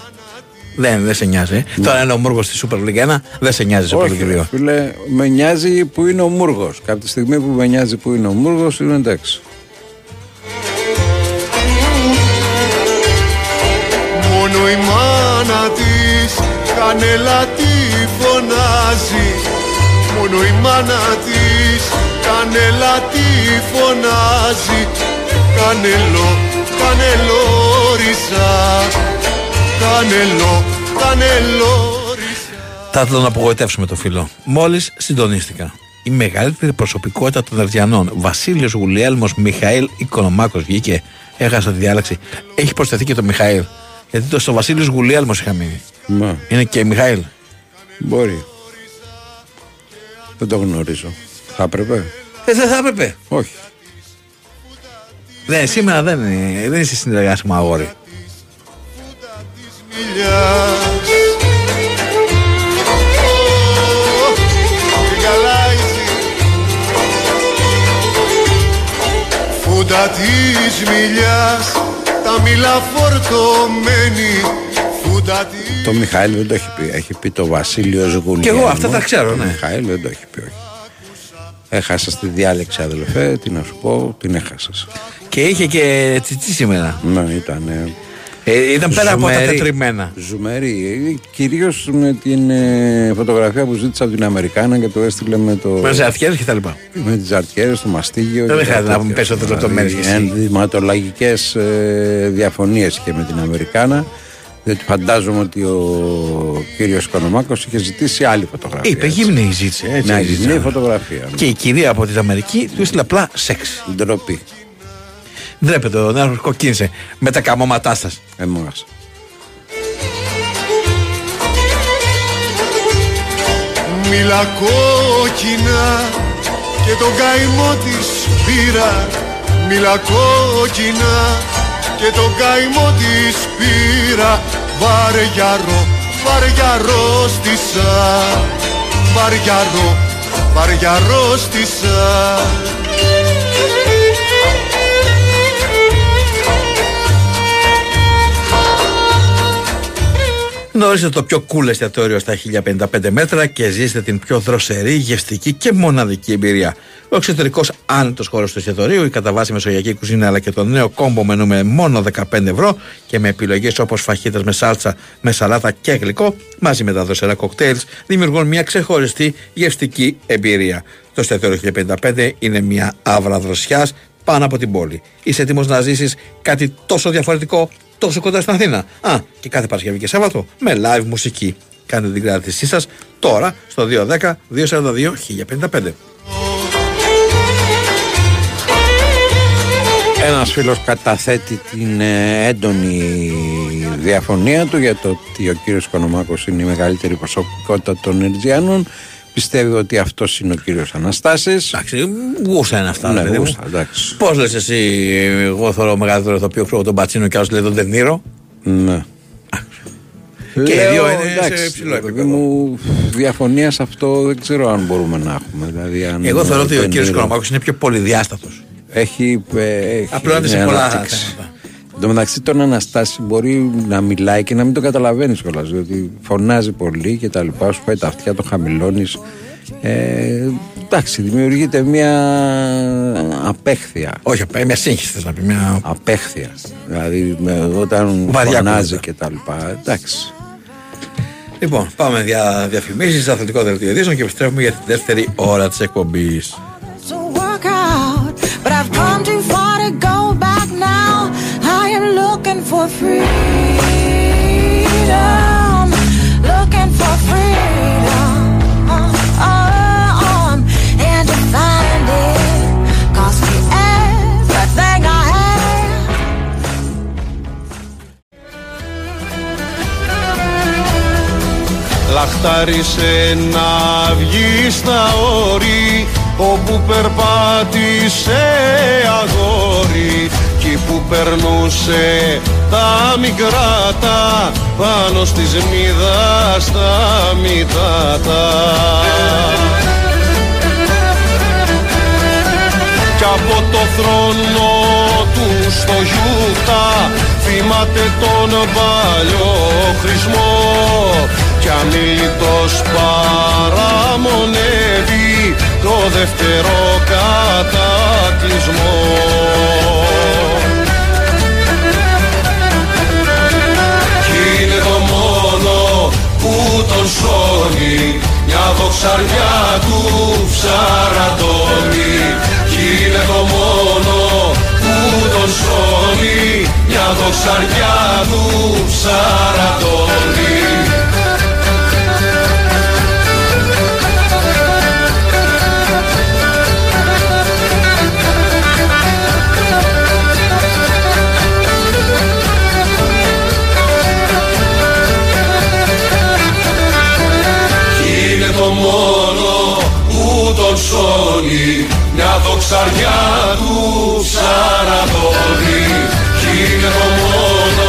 Δεν, δεν σε νοιάζει. Ναι. Τώρα είναι ο Μούργος στη Super League ένα, δεν σε νοιάζει η Super League δύο. Φίλε, με νοιάζει που είναι ο Μούργος. Κάποια στιγμή που με νοιάζει που είναι ο Μούργος, είναι εντάξει. Μόνο η μάνα της κανέλα τη φωνάζει. Μόνο η μάνα της κανέλα τη φωνάζει. Κανέλο, κανέλο ριζά. Κανελό, κανελό. Θα ήθελα να απογοητεύσουμε το φίλο. Μόλις συντονίστηκα. Η μεγαλύτερη προσωπικότητα των Δερδιανών, Βασίλειος Γουλιέλμος Μιχαήλ Οικονομάκος, βγήκε. Έχασα τη διάλεξη. Έχει προσθεθεί και το Μιχαήλ. Γιατί το στο Βασίλειος Γουλιέλμος είχα μείνει. Μα. Είναι και Μιχαήλ. Μπορεί. Δεν το γνωρίζω. Θα έπρεπε. Ε, δεν θα έπρεπε. Όχι. Δεν, σήμερα δεν, δεν είσαι συνεργάσιμο αγόρι. Φούντα της μιλιάς, τα μήλα φορτωμένη. Το Μιχαήλ δεν το έχει πει, έχει πει το Βασίλειος Γουλιέλμος. Και εγώ αυτά τα ξέρω, ναι. Το Μιχαήλ δεν το έχει πει, όχι. Έχασα τη διάλεξη, αδελφέ, τι να σου πω, την έχασα. Και είχε και τσιτσί σήμερα. Ναι, ήτανε. Ε, ήταν πέρα ζουμερί, από τα τετριμμένα. Ζουμερή. Κυρίως με την ε, φωτογραφία που ζήτησα από την Αμερικάνα και το έστειλε με το. Με τι ζαρτιέρες και τα λοιπά. Με τι ζαρτιέρες, το μαστίγιο. Δεν είχα να πούμε περισσότερες λεπτομέρειες. Ενδυματολογικές ε, διαφωνίες και με την Αμερικάνα. Διότι φαντάζομαι ότι ο κύριος Οικονομάκος είχε ζητήσει άλλη φωτογραφία. Είπε γυμνή η ζήτηση. Έτσι, ναι, γυμνή φωτογραφία. Και η κυρία από την Αμερική του έστειλε απλά σεξ. Ντροπή. Ντρέπετε, ο Νέαρχος κοκκίνησε με τα καμώματά σας. Εμάς. Μίλα κόκκινα και τον καημό της πήρα. Μίλα κόκκινα και τον καημό της πήρα. Βαρεγιαρό, βαρεγιαρό στισά. Βαρεγιαρό, βαρεγιαρό στισά. Γνωρίστε το πιο cool εστιατόριο στα χίλια πενήντα πέντε μέτρα και ζήστε την πιο δροσερή, γευστική και μοναδική εμπειρία. Ο εξωτερικός άνετος χώρος του εστιατορίου, η κατά βάση μεσογειακή κουζίνα αλλά και το νέο κόμπο μενού με μόνο δεκαπέντε ευρώ και με επιλογές όπως φαχίτες με σάλτσα, με σαλάτα και γλυκό, μαζί με τα δροσερά κοκτέιλς, δημιουργούν μια ξεχωριστή γευστική εμπειρία. Το εστιατόριο χίλια πενήντα πέντε είναι μια άβρα δροσιάς πάνω από την πόλη. Είσαι έτοιμος να ζήσεις κάτι τόσο διαφορετικό, τόσο κοντά στην Αθήνα? Α, και κάθε Παρασκευή και Σάββατο με live μουσική. Κάντε την κράτησή σας τώρα στο δύο ένα μηδέν δύο τέσσερα δύο μηδέν πέντε πέντε. Ένας φίλος καταθέτει την έντονη διαφωνία του για το ότι ο κύριος Οικονομάκος είναι η μεγαλύτερη προσωπικότητα των Ερτζιάνων. Πιστεύει ότι αυτός είναι ο κύριος Αναστάσης. Εντάξει, γούστα είναι αυτά. Ναι, γούστα, εντάξει. Πώς λες εσύ, εγώ θέλω μεγαλύτερο ηθοποιό, ξέρω τον Πατσίνο και άλλος λέει τον Ντενίρο. Ναι. Και οι δύο είναι σε υψηλό επίπεδο. Μου διαφωνία σε αυτό δεν ξέρω αν μπορούμε να έχουμε. Δηλαδή, αν εγώ θεωρώ ότι ο κύριος Οικονομάκος είναι πιο πολυδιάστατος. Έχει. έχει Απλώνεται σε πολλά θέματα. Εν τω μεταξύ, τον Αναστάση μπορεί να μιλάει και να μην το καταλαβαίνει κιόλα. Διότι φωνάζει πολύ και τα λοιπά. Σου πάει τα αυτιά, το χαμηλώνει. Ε, εντάξει, δημιουργείται μια απέχθεια. Όχι, μια σύγχυση θες να πει. Μια απέχθεια. Δηλαδή, με, όταν βαριά φωνάζει και τα λοιπά. Εντάξει. Λοιπόν, πάμε για διαφημίσεις, αθλητικό δελτίο ειδήσεων και επιστρέφουμε για τη δεύτερη ώρα της εκπομπής. Looking for freedom, looking for freedom, oh, oh, oh, and to find it, 'cause we λαχτάρισε να βγει στα όρη, όπου περπάτησε αγόρι, κι που περνούσε τα μικράτα πάνω στη ζμίδα στα μητάτα. Κι από το θρόνο του στο γιούχτα θυμάται τον παλιό χρησμό, κι αμήλυτος παραμονεύει το δεύτερο κατακλυσμό. Κι είναι το μόνο που τον σώνει μια δοξαριά του ψαρατώνει. Κι είναι το μόνο που τον σώνει μια δοξαριά του ψαρατώνει. Μια δοξαριά του ψαρατώνει. Κι είναι το μόνο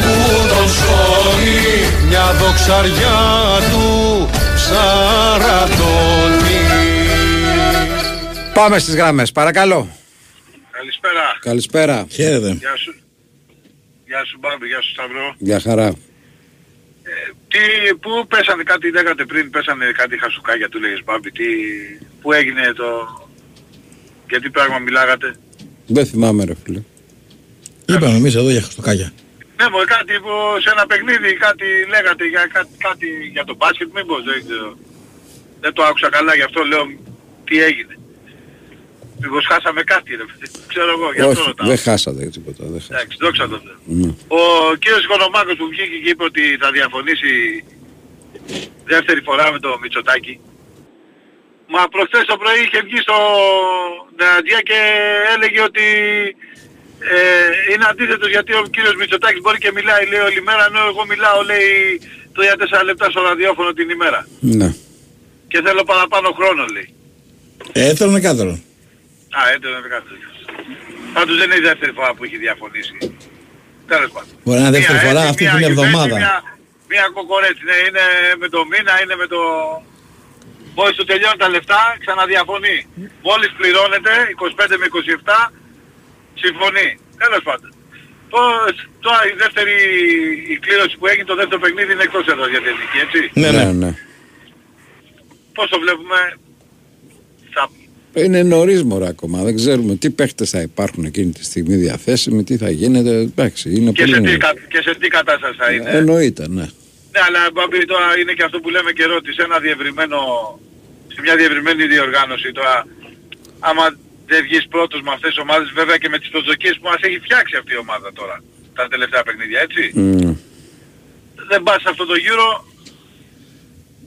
που τον σώνει, μια δοξαριά του ψαρατώνει. Πάμε στις γραμμές, παρακαλώ. Καλησπέρα. Καλησπέρα. Χαίρετε. Γεια σου, γεια σου Μπάμπη, γεια σου Σταυρό. Γεια χαρά. Τι, πού πέσανε κάτι, λέγατε πριν, πέσανε κάτι χασουκάκια, του λέγες Μπάμπη, τι, πού έγινε το, για τι πράγμα μιλάγατε? Δεν θυμάμαι ρε φίλε. Είπαμε εμείς εδώ για χασουκάκια. Ναι, μω, κάτι που σε ένα παιχνίδι, κάτι λέγατε για, κάτι, κάτι για το μπάσκετ, μήπως, δεν ξέρω. Δεν το άκουσα καλά, γι' αυτό λέω τι έγινε. Μήπως χάσαμε κάτι ρε φίλε, ξέρω εγώ, γι' αυτό ρωτάω. Δεν χάσατε τίποτα, δεν χάσατε. Εντάξει, δόξα τω Θεώ. Mm. Ο κύριος Οικονομάκος που βγήκε και είπε ότι θα διαφωνήσει δεύτερη φορά με το Μητσοτάκη. Μα προχθές το πρωί είχε βγει στο Νεαντζιά και έλεγε ότι ε, είναι αντίθετος, γιατί ο κύριος Μητσοτάκης μπορεί και μιλάει, λέει, όλη μέρα, ενώ εγώ μιλάω, λέει, τρία τέσσερα λεπτά στο ραδιόφωνο την ημέρα. Ναι. Και θέλω παραπάνω χρόνο, λέει. Ε, θέλω να κάθαρο. Α, έτω να κάθαρο. Πάντως δεν είναι η δεύτερη φορά που έχει διαφωνήσει. Τέλος πάντων. Μπορεί να είναι δεύτερη φορά αυτή την εβδομάδα. Μια κοκορέτσι, ναι, είναι με το μήνα, είναι με το... Μόλις του τελειώνει τα λεφτά, ξαναδιαφωνεί. Μόλις πληρώνεται, είκοσι πέντε με είκοσι επτά, συμφωνεί. Τέλος πάντων. Πώς, τώρα η δεύτερη η κλήρωση που έγινε, το δεύτερο παιχνίδι είναι εκτός εδώ για την Εθνική, έτσι. Ναι, ναι, ναι. Πώς το βλέπουμε... Θα... Είναι νωρίς μωρά ακόμα, δεν ξέρουμε τι παίχτες θα υπάρχουν εκείνη τη στιγμή διαθέσιμοι, τι θα γίνεται, εντάξει, είναι και πολύ σε τι, κα, και σε τι κατάσταση θα είναι. Εννοείται, ναι. Ναι, αλλά Μπάμπη, τώρα είναι και αυτό που λέμε καιρό, σε, ένα διευρυμένο, σε μια διευρυμένη διοργάνωση τώρα, άμα δεν βγεις πρώτος με αυτές τις ομάδες, βέβαια και με τις προσδοκίες που μας έχει φτιάξει αυτή η ομάδα τώρα, τα τελευταία παιχνίδια, έτσι. Mm. Δεν πας σε αυτό το γύρο...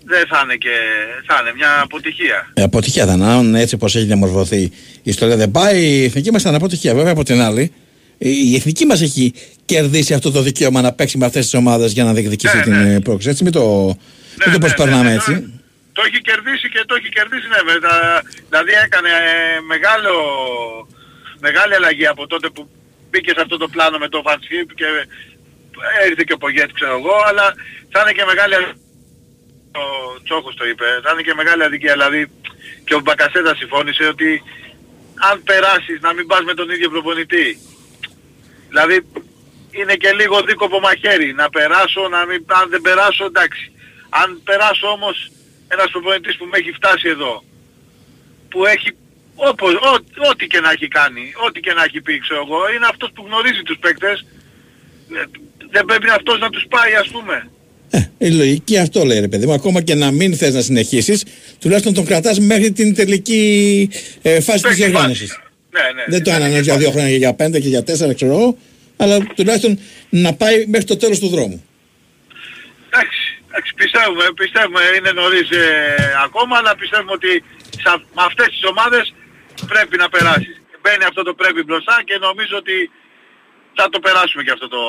Δεν θα είναι και... θα είναι μια αποτυχία. Ε, αποτυχία θα είναι, έτσι πως έχει διαμορφωθεί η ιστορία. Δεν πάει, η εθνική μας ήταν αποτυχία. Βέβαια από την άλλη, η εθνική μας έχει κερδίσει αυτό το δικαίωμα να παίξει με αυτές τις ομάδες για να διεκδικήσει ναι, την ναι. πρόκληση. Έτσι, μην το, ναι, μην το προσπερνάμε ναι, ναι, ναι, έτσι. Ναι. Το έχει κερδίσει και το έχει κερδίσει, ναι. Δηλαδή έκανε μεγάλο, μεγάλη αλλαγή από τότε που μπήκε σε αυτό το πλάνο με το Φαντσχίπ και έρθε και ο Πογέτ, ξέρω εγώ, αλλά θα είναι και μεγάλη αλλαγή. Ο Τσόχος το είπε, θα είναι και μεγάλη αδικία, δηλαδή και ο Μπακασέτα συμφώνησε ότι αν περάσεις να μην πας με τον ίδιο προπονητή, δηλαδή είναι και λίγο δίκοπο μαχαίρι να περάσω, να μην, αν δεν περάσω εντάξει, αν περάσω όμως ένας προπονητής που με έχει φτάσει εδώ, που έχει όπως, ό, ό,τι και να έχει κάνει, ό,τι και να έχει πει, ξέρω εγώ, είναι αυτός που γνωρίζει τους παίκτες, δεν πρέπει αυτός να τους πάει, ας πούμε. Η λογική αυτό λέει ρε παιδί μου, ακόμα και να μην θες να συνεχίσεις, τουλάχιστον τον κρατάς μέχρι την τελική ε, φάση της διοργάνωσης. Ναι, ναι, δεν το ανανέω για δύο χρόνια και για πέντε και για τέσσερα ξέρω εγώ, αλλά τουλάχιστον να πάει μέχρι το τέλος του δρόμου. Εντάξει, πιστεύουμε, πιστεύουμε είναι νωρίς ε, ακόμα, αλλά πιστεύουμε ότι σα, με αυτές τις ομάδες πρέπει να περάσεις. Μπαίνει αυτό το πρέπει μπροστά και νομίζω ότι θα το περάσουμε και αυτό το...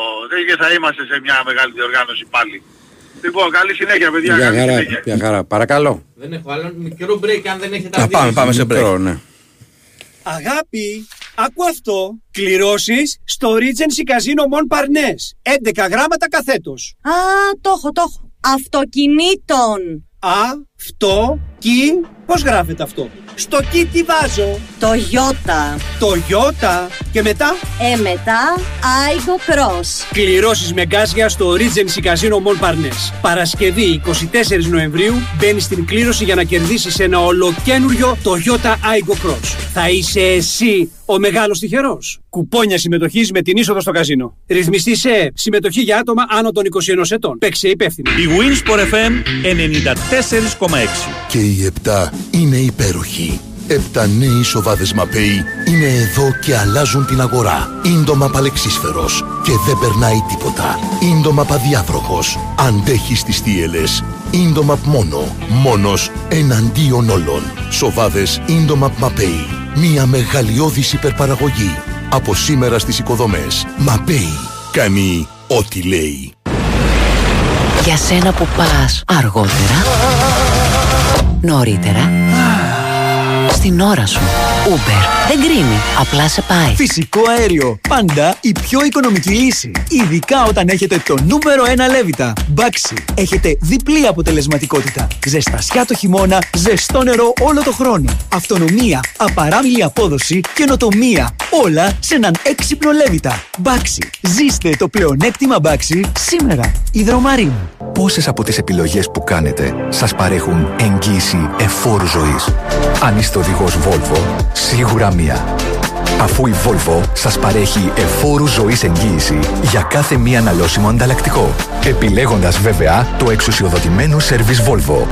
και θα είμαστε σε μια μεγάλη διοργάνωση πάλι. Λοιπόν, καλή συνέχεια, παιδιά. Για χαρά, συνέχεια. Για χαρά. Παρακαλώ. Δεν έχω άλλο μικρό break, αν δεν έχετε αδίκηση. Πάμε, πάμε σε break. Ναι. Αγάπη, άκου αυτό. Κληρώσεις στο Regency Casino Mont Parnes. έντεκα γράμματα καθέτος. Α, το έχω, το έχω. Αυτοκινήτων. Α, αυτό, κι, πώς γράφεται αυτό? Στο κι τι βάζω? Το γιώτα. Το γιώτα και μετά? Ε, μετά, Άικο Cross. Κληρώσεις με γκάζια στο Regency Casino Mont Parnes. Παρασκευή εικοστή τέταρτη Νοεμβρίου μπαίνει στην κλήρωση για να κερδίσεις ένα ολοκένουργιο το γιώτα Άικο Cross. Θα είσαι εσύ ο μεγάλος τυχερός. Κουπόνια συμμετοχής με την είσοδο στο καζίνο. Ρυθμιστή σε συμμετοχή για άτομα άνω των είκοσι ενός ετών. Παίξε υπεύθυνο. Η Wins εφ εμ ενενήντα τέσσερα κόμμα έξι. Και η επτά είναι υπέροχη. Επτά νέοι σοβάδες Μαπέι είναι εδώ και αλλάζουν την αγορά. Ίντομα παλεξίσφαιρος και δεν περνάει τίποτα. Ίντομα παδιάβροχος, αντέχει στις θύελες. Ίντομα μόνο, μόνος εναντίον όλων. Σοβάδες Ίντομα Μαπέι. Μια μεγαλειώδης υπερπαραγωγή. Από σήμερα στις οικοδομές. Μαπέι. Κάνει ό,τι λέει. Για σένα που πας αργότερα, νωρίτερα, στην ώρα σου. Uber. Δεν κρίνει, απλά σε πάει. Φυσικό αέριο. Πάντα η πιο οικονομική λύση. Ειδικά όταν έχετε το νούμερο ένα λέβητα. Μπάξι. Έχετε διπλή αποτελεσματικότητα. Ζεστασιά το χειμώνα, ζεστό νερό όλο το χρόνο. Αυτονομία, απαράμιλη απόδοση, καινοτομία. Όλα σε έναν έξυπνο λέβητα. Μπάξι. Ζήστε το πλεονέκτημα Μπάξι σήμερα. Ιδρομαρίν. Πόσες από τις επιλογές που κάνετε σας παρέχουν εγγύηση εφόρου ζωής? Αν είστε οδηγός Volvo, σίγουρα μία. Αφού η Volvo σας παρέχει εφόρου ζωής εγγύηση για κάθε μη αναλώσιμο ανταλλακτικό, επιλέγοντας βέβαια το εξουσιοδοτημένο σερβις Volvo.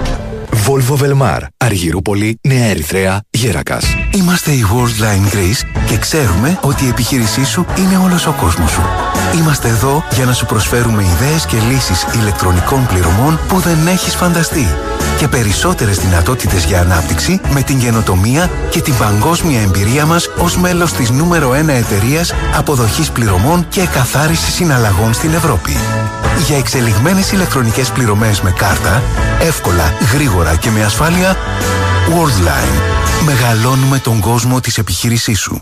Volvo Velmar, Αργυρούπολη, Νέα Ερυθρέα, Γέρακας. Είμαστε η Worldline Greece και ξέρουμε ότι η επιχείρησή σου είναι όλος ο κόσμος σου. Είμαστε εδώ για να σου προσφέρουμε ιδέες και λύσεις ηλεκτρονικών πληρωμών που δεν έχεις φανταστεί και περισσότερες δυνατότητες για ανάπτυξη με την καινοτομία και την παγκόσμια εμπειρία μας ως μέλος της νούμερο ένα εταιρείας αποδοχής πληρωμών και εκαθάρισης συναλλαγών στην Ευρώπη. Για εξελιγμένες ηλεκτρονικές πληρωμές με κάρτα, εύκολα, γρήγορα και με ασφάλεια, Worldline. Μεγαλώνουμε τον κόσμο της επιχείρησής σου.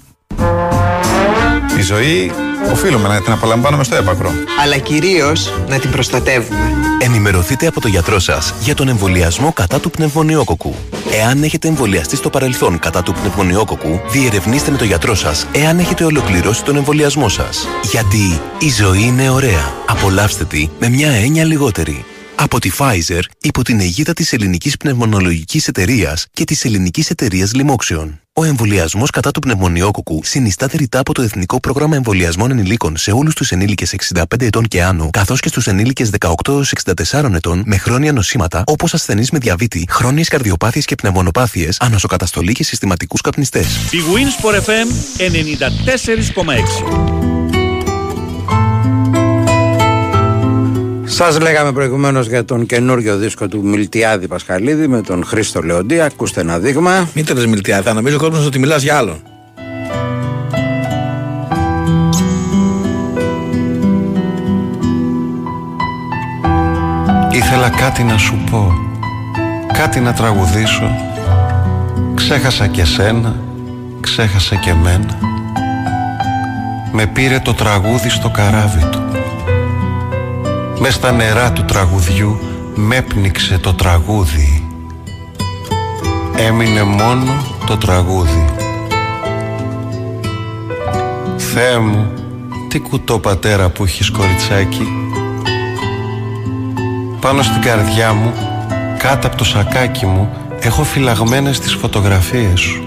Η ζωή οφείλουμε να την απολαμβάνουμε στο έπακρο, αλλά κυρίως να την προστατεύουμε. Ενημερωθείτε από τον γιατρό σας για τον εμβολιασμό κατά του πνευμονιόκοκου. Εάν έχετε εμβολιαστεί στο παρελθόν κατά του πνευμονιόκοκου, διερευνήστε με τον γιατρό σας εάν έχετε ολοκληρώσει τον εμβολιασμό σας. Γιατί η ζωή είναι ωραία. Απολαύστε τη με μια έννοια λιγότερη. Από τη Pfizer, υπό την αιγίδα της Ελληνικής Πνευμονολογικής Εταιρείας και της Ελληνικής Εταιρείας Λοιμώξεων. Ο εμβολιασμός κατά του πνευμονιόκοκου συνιστάται ρητά από το Εθνικό Πρόγραμμα Εμβολιασμών Ενηλίκων σε όλους τους ενήλικες εξήντα πέντε ετών και άνω, καθώς και στους ενήλικες δεκαοκτώ έως εξήντα τεσσάρων ετών με χρόνια νοσήματα όπως ασθενείς με διαβήτη, χρόνιες καρδιοπάθειες και πνευμονοπάθειες, ανοσοκαταστολή και συστηματικούς καπνιστές. Η Wins εφ εμ ενενήντα τέσσερα κόμμα έξι. Σας λέγαμε προηγουμένως για τον καινούριο δίσκο του Μιλτιάδη Πασχαλίδη με τον Χρήστο Λεοντή. Ακούστε ένα δείγμα. Μην τρες Μιλτιάδη, θα νομίζει ο κόσμος ότι μιλάς για άλλον. Ήθελα κάτι να σου πω, κάτι να τραγουδήσω. Ξέχασα και σένα, ξέχασα και μένα. Με πήρε το τραγούδι στο καράβι του. Μες στα νερά του τραγουδιού μ' έπνιξε το τραγούδι. Έμεινε μόνο το τραγούδι. Θεέ μου, τι κουτό πατέρα που έχεις κοριτσάκι. Πάνω στην καρδιά μου, κάτω από το σακάκι μου, έχω φυλαγμένες τις φωτογραφίες σου.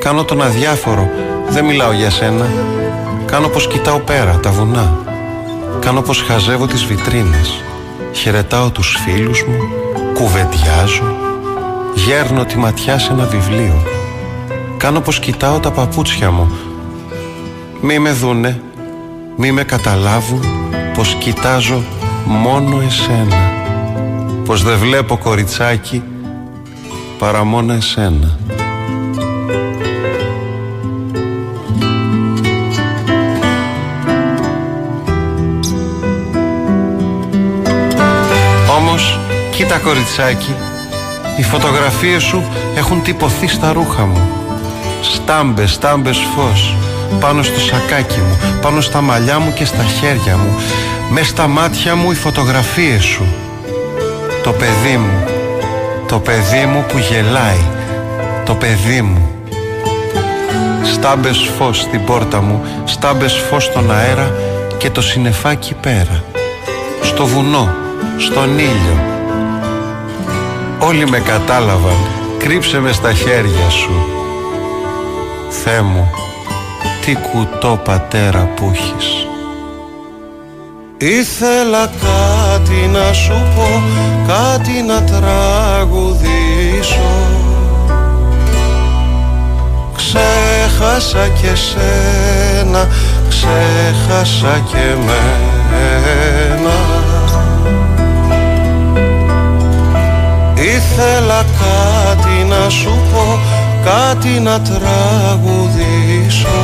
Κάνω τον αδιάφορο, δεν μιλάω για σένα. Κάνω πως κοιτάω πέρα τα βουνά. Κάνω πως χαζεύω τις βιτρίνες. Χαιρετάω τους φίλους μου. Κουβεντιάζω. Γέρνω τη ματιά σε ένα βιβλίο. Κάνω πως κοιτάω τα παπούτσια μου. Μη με δούνε, μη με καταλάβουν, πως κοιτάζω μόνο εσένα. Πως δεν βλέπω κοριτσάκι παρά μόνο εσένα. Κοίτα κοριτσάκι, οι φωτογραφίες σου έχουν τυπωθεί στα ρούχα μου. Στάμπες, στάμπες φως, πάνω στο σακάκι μου, πάνω στα μαλλιά μου και στα χέρια μου. Μες στα μάτια μου οι φωτογραφίες σου. Το παιδί μου, το παιδί μου που γελάει, το παιδί μου. Στάμπες φως στην πόρτα μου, στάμπες φως στον αέρα και το συννεφάκι πέρα. Στο βουνό, στον ήλιο. Όλοι με κατάλαβαν, κρύψε με στα χέρια σου. Θεέ μου, τι κουτό πατέρα που έχεις. Ήθελα κάτι να σου πω, κάτι να τραγουδήσω. Ξέχασα και σένα, ξέχασα και μένα. Ήθελα κάτι να σου πω, κάτι να τραγουδήσω.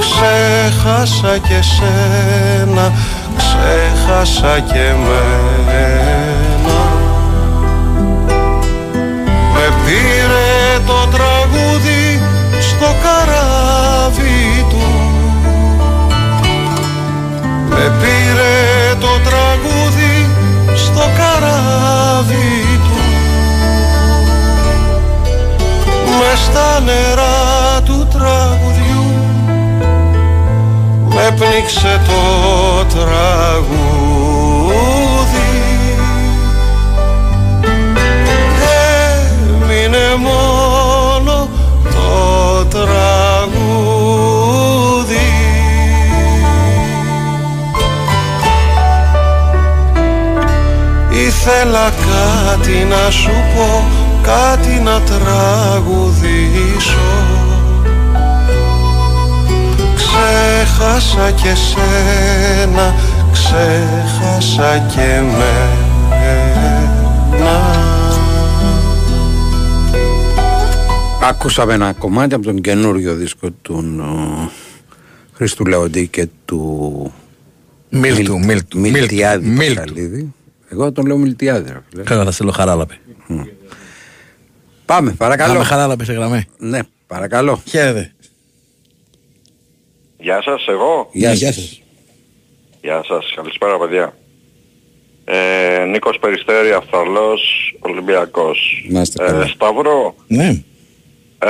Ξέχασα και σένα, ξέχασα και μένα. Με πήρε το τραγούδι στο καράβι του. Με πήρε το τραγούδι στο καράβι του. Μες στα νερά του τραγουδιού με πνίξε το τραγούδι. Έμεινε μόνο το τραγούδι. Ήθελα κάτι να σου πω, κάτι να τραγουδήσω. Ξέχασα και σένα, ξέχασα και μένα. Ακούσαμε ένα κομμάτι από τον καινούριο δίσκο του Χρήστου Λεοντή και του Μίλτου, Μίλτου, Μιλτιάδη Μίλτου. Εγώ τον λέω Μιλτιάδη. Καλά, θα στείλω Χαράλαπη. Πάμε, παρακαλώ. Πάμε Χαράλαπη σε γραμμή. Ναι, παρακαλώ. Χαίρετε. Γεια σας, εγώ. Γεια, Γεια σας. Γεια σας, καλησπέρα παιδιά. Ε, Νίκος Περιστέρη, Αυθαλός, Ολυμπιακός. Ε, Σταυρό. Ναι. Ε,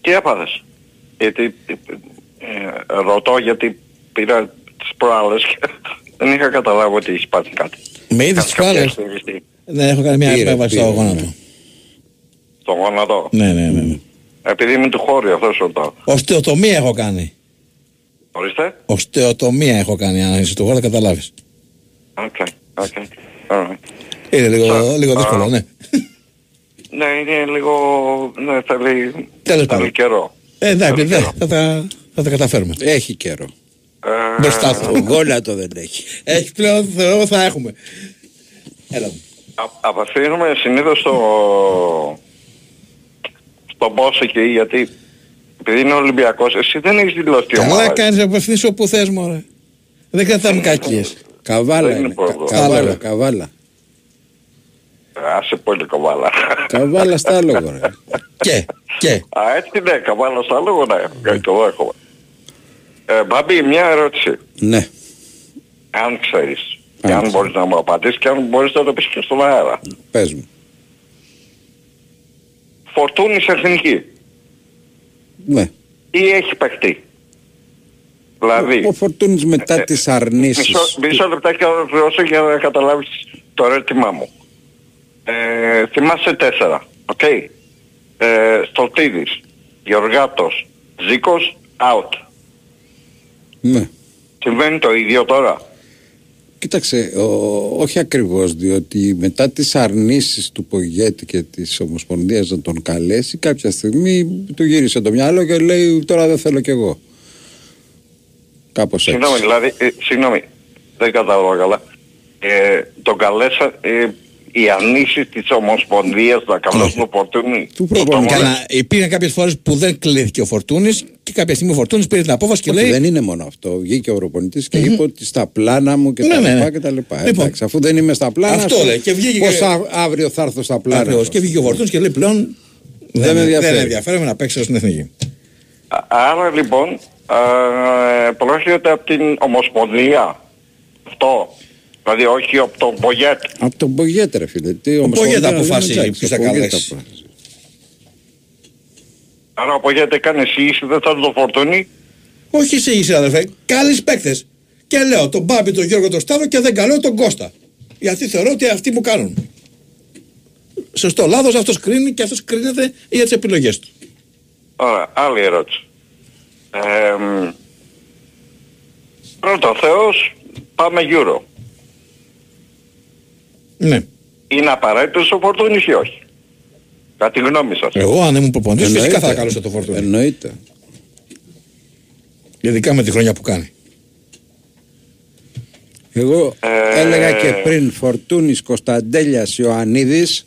τι έπαθες? Γιατί, ε, ρωτώ γιατί πήρα τις προάλλες και δεν είχα καταλάβει ότι έχεις πάθει κάτι. Με είδες τις προάλλες? Δεν έχω κάνει μια επέμβαση στο γόνατο. Στο γόνατο? Ναι, ναι, ναι. Επειδή είμαι του χώρου, αυτό σου ρωτάω. Οστεοτομία έχω κάνει. Ορίστε. Οστεοτομία έχω κάνει, αν είσαι του χώρου θα καταλάβεις. Okay, okay. Right. Είναι λίγο, so, λίγο δύσκολο, uh, ναι. Ναι, είναι λίγο... Ναι, θέλει... Τέλος πάντων. Καιρό. Ε, εντάξει, δε, θα, τα, θα τα καταφέρουμε. Έχει καιρό. Uh, Μπροστά του. Uh, γόνατο δεν έχει. Έχει πλέον, θεωρώ, θα έχουμε. Έλα μου. Απευθύνουμε συνήθως στο... στον Πόσο εκεί, γιατί... Επειδή είναι Ολυμπιακός, εσύ δεν έχεις δηλώσει τι ομάδα. Καλά κάνεις, απευθύνεις όπου θες μωρέ. Δεν κρατάμε κακίες. Καβάλα είναι. Καβάλα, καβάλα. Άσε πολύ καβάλα. Καβάλα στα άλογο ρε. Και, και. Α, έτσι ναι, καβάλα στα άλογο ναι. Το δέχομαι. Μπάμπη, μια ερώτηση. Ναι. Αν ξέρεις, αν μπορείς να μου απαντήσεις και αν μπορείς να το πεις και στον αέρα. Πες μου. Φορτούνης Εθνική. Ναι. Ή έχει παιχτεί. Δηλαδή... Ο Φορτούνης μετά ε, τις αρνήσεις... Μισό, μισό λεπτάκι να ολοκληρώσω για να καταλάβεις το ερώτημά μου. Ε, θυμάσαι τέσσερα. Οκ. Okay. Ε, Στολτίδης, Γεωργάτος, Ζήκος, out. Ναι. Συμβαίνει το ίδιο τώρα? Κοίταξε, ο, όχι ακριβώς, διότι μετά τις αρνήσεις του Πογέτη και της Ομοσπονδίας να τον καλέσει, κάποια στιγμή του γύρισε το μυαλό και λέει τώρα δεν θέλω κι εγώ. Κάπως έτσι. Συγγνώμη, δηλαδή, ε, συγγνώμη, δεν κατάλαβα καλά. Ε, τον καλέσα, ε, οι ανήσεις της Ομοσπονδίας να καλέσουν ο Φορτούνης. Του προπονητή. Καλά, υπήρχαν κάποιες φορές που δεν κλείθηκε ο Φορτούνης και κάποια στιγμή ο Φορτούνης πήρε την απόφαση και λέει. Δεν είναι μόνο αυτό. Βγήκε ο προπονητής και είπε ότι στα πλάνα μου και τα λοιπά. Εντάξει, αφού δεν είμαι στα πλάνα. Αυτό λέει. Πώς αύριο θα έρθω στα πλάνα. Και βγήκε ο Φορτούνης και λέει πλέον δεν με ενδιαφέρει να παίξω στην εθνική. Άρα λοιπόν προέρχεται από την Ομοσπονδία αυτό. Δηλαδή όχι από τον Μπογιέτ. Από τον Μπογιέτ ρε φίλε. Τι, ο Μπογιέτ αποφασίζει ποιος θα καλέσει. Άρα ο Μπογιέτ έκανε εσύ, δεν θα το φορτώνει. Όχι εσύ είσαι αδερφέ, καλείς παίκτες. Και λέω τον Μπάμπη, τον Γιώργο, τον Σταύρο και δεν καλώ τον Κώστα. Γιατί θεωρώ ότι αυτοί μου κάνουν. Σωστό, λάθος, αυτός κρίνει και αυτός κρίνεται για τις επιλογές του. Ωραία, άλλη ερώτηση. Ε, πρώτα Θεός, πάμε Euro. Ναι. Είναι απαραίτητος ο Φορτούνης ή όχι? Κατά τη γνώμη σας. Εγώ αν ήμουν προπονητής φυσικά θα καλούσα το Φορτούνη. Εννοείται. Ειδικά με τη χρονιά που κάνει. Εγώ ε... έλεγα και πριν Φορτούνης, Κωνσταντέλιας, Ιωαννίδης